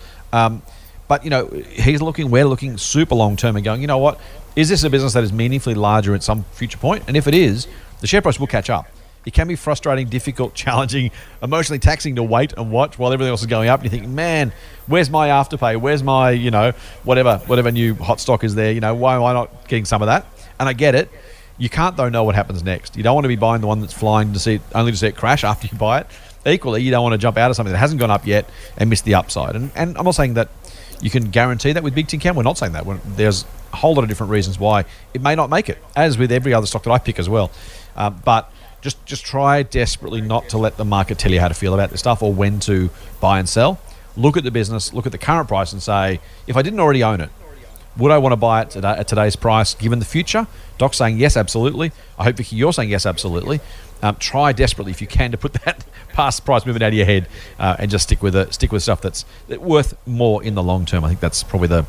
He's looking, we're looking super long term and going, you know what, is this a business that is meaningfully larger at some future point? And if it is, the share price will catch up. It can be frustrating, difficult, challenging, emotionally taxing to wait and watch while everything else is going up. And you think, man, where's my Afterpay? Where's my, whatever new hot stock is there? Why am I not getting some of that? And I get it. You can't, though, know what happens next. You don't want to be buying the one that's flying only to see it crash after you buy it. Equally, you don't want to jump out of something that hasn't gone up yet and miss the upside. And I'm not saying that you can guarantee that with Big Tin Can. We're not saying that. There's a whole lot of different reasons why it may not make it, as with every other stock that I pick as well. But just try desperately not to let the market tell you how to feel about this stuff or when to buy and sell. Look at the business, look at the current price and say, if I didn't already own it, would I want to buy it at today's price given the future? Doc's saying yes, absolutely. I hope, Vicky, you're saying yes, absolutely. Try desperately, if you can, to put that past price movement out of your head and just stick with it. Stick with stuff that's worth more in the long term. I think that's probably the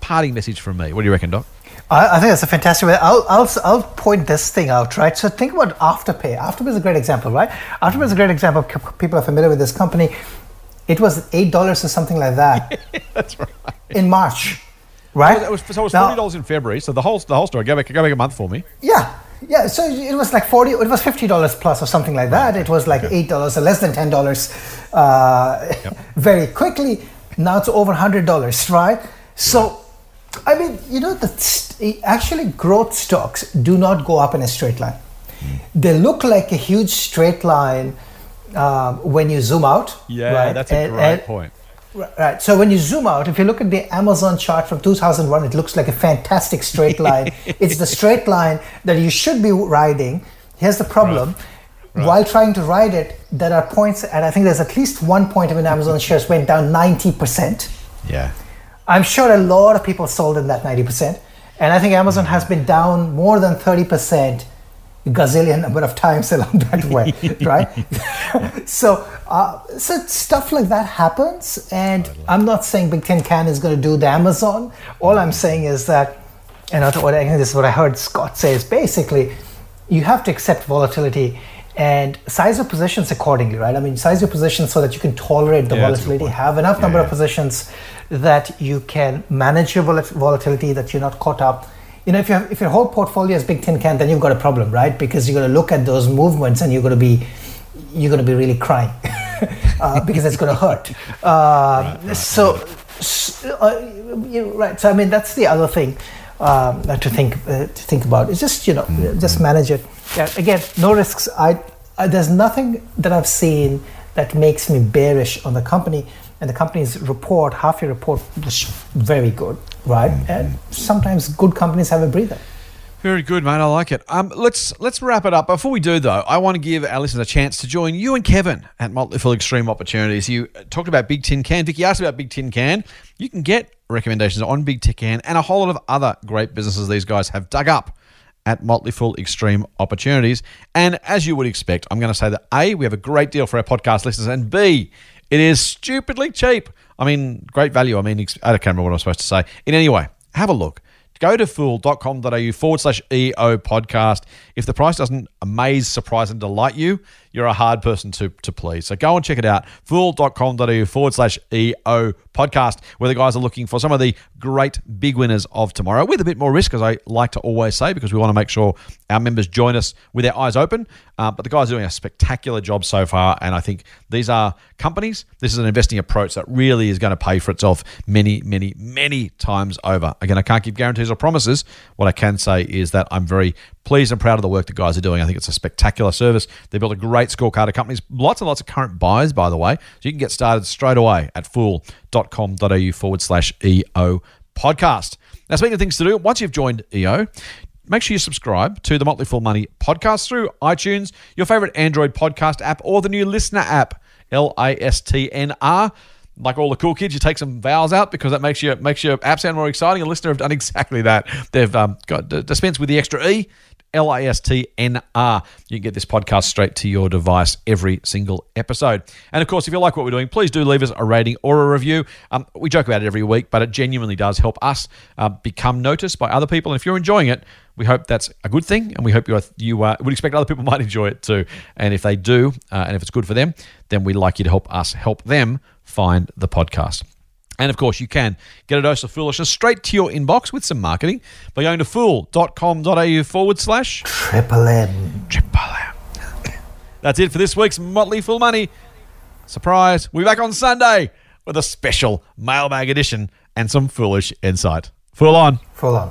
parting message from me. What do you reckon, Doc? I think that's a fantastic way. I'll point this thing out, right? So think about Afterpay. Afterpay is a great example, right? Afterpay is a great example. People are familiar with this company. It was $8 or something like that. Yeah, that's right. In March, right? So it was $40 in February. So the whole story. Go back a month for me. Yeah. Yeah, so it was like $40, it was $50 plus or something like that. It was like $8 or less than $10 very quickly. Now it's over $100, right? So, I mean, you know, actually growth stocks do not go up in a straight line. They look like a huge straight line when you zoom out. Yeah, right? That's a great point. Right, so when you zoom out, if you look at the Amazon chart from 2001, it looks like a fantastic straight line. It's the straight line that you should be riding. Here's the problem. Right. While trying to ride it, there are points, and I think there's at least one point when Amazon shares went down 90%. Yeah. I'm sure a lot of people sold in that 90%. And I think Amazon has been down more than 30%. Gazillion number of times along that way, right? So stuff like that happens, and totally. I'm not saying Big Tin Can is going to do the Amazon. All I'm saying is that, and this is what I heard Scott say, is basically you have to accept volatility and size your positions accordingly, right? I mean, size your positions so that you can tolerate the volatility, have enough number of positions that you can manage your volatility, that you're not caught up. You know, if your whole portfolio is Big Tin Can, then you've got a problem, right? Because you're going to look at those movements and you're going to be really crying because it's going to hurt. Right. So, right. So I mean, that's the other thing to think about. It's just just manage it. Yeah, again, no risks. There's nothing that I've seen that makes me bearish on the company. And the company's report, half-year report, was very good, right? And sometimes good companies have a breather. Very good, mate. I like it. Let's wrap it up. Before we do, though, I want to give our listeners a chance to join you and Kevin at Motley Fool Extreme Opportunities. You talked about Big Tin Can. Vicky asked about Big Tin Can. You can get recommendations on Big Tin Can and a whole lot of other great businesses these guys have dug up at Motley Fool Extreme Opportunities. And as you would expect, I'm going to say that, A, we have a great deal for our podcast listeners, and B, it is stupidly cheap. I mean, great value. I mean, I can't remember what I'm supposed to say. In any way, have a look. Go to fool.com.au/EO podcast. If the price doesn't amaze, surprise, and delight you, you're a hard person to please. So go and check it out. Fool.com.au/EO podcast, where the guys are looking for some of the great big winners of tomorrow with a bit more risk, as I like to always say, because we want to make sure our members join us with their eyes open. But the guys are doing a spectacular job so far, and I think these are companies. This is an investing approach that really is going to pay for itself many, many, many times over. Again, I can't give guarantees or promises. What I can say is that I'm very pleased and proud of the work the guys are doing. I think it's a spectacular service. They built a great scorecard of companies. Lots and lots of current buys, by the way. So you can get started straight away at fool.com.au/EO podcast. Now, speaking of things to do, once you've joined EO, make sure you subscribe to the Motley Fool Money podcast through iTunes, your favorite Android podcast app, or the new listener app, LISTNR. Like all the cool kids, you take some vowels out because that makes your app sound more exciting. A listener have done exactly that. They've dispensed with the extra E, LISTNR. You can get this podcast straight to your device every single episode. And, of course, if you like what we're doing, please do leave us a rating or a review. We joke about it every week, but it genuinely does help us become noticed by other people. And if you're enjoying it, we hope that's a good thing, and we hope you would expect other people might enjoy it too. And if they do, and if it's good for them, then we'd like you to help us help them find the podcast. And, of course, you can get a dose of foolishness straight to your inbox with some marketing by going to fool.com.au/MMM. That's it for this week's Motley Fool Money. Surprise, we'll be back on Sunday with a special mailbag edition and some foolish insight. Fool on. Fool on.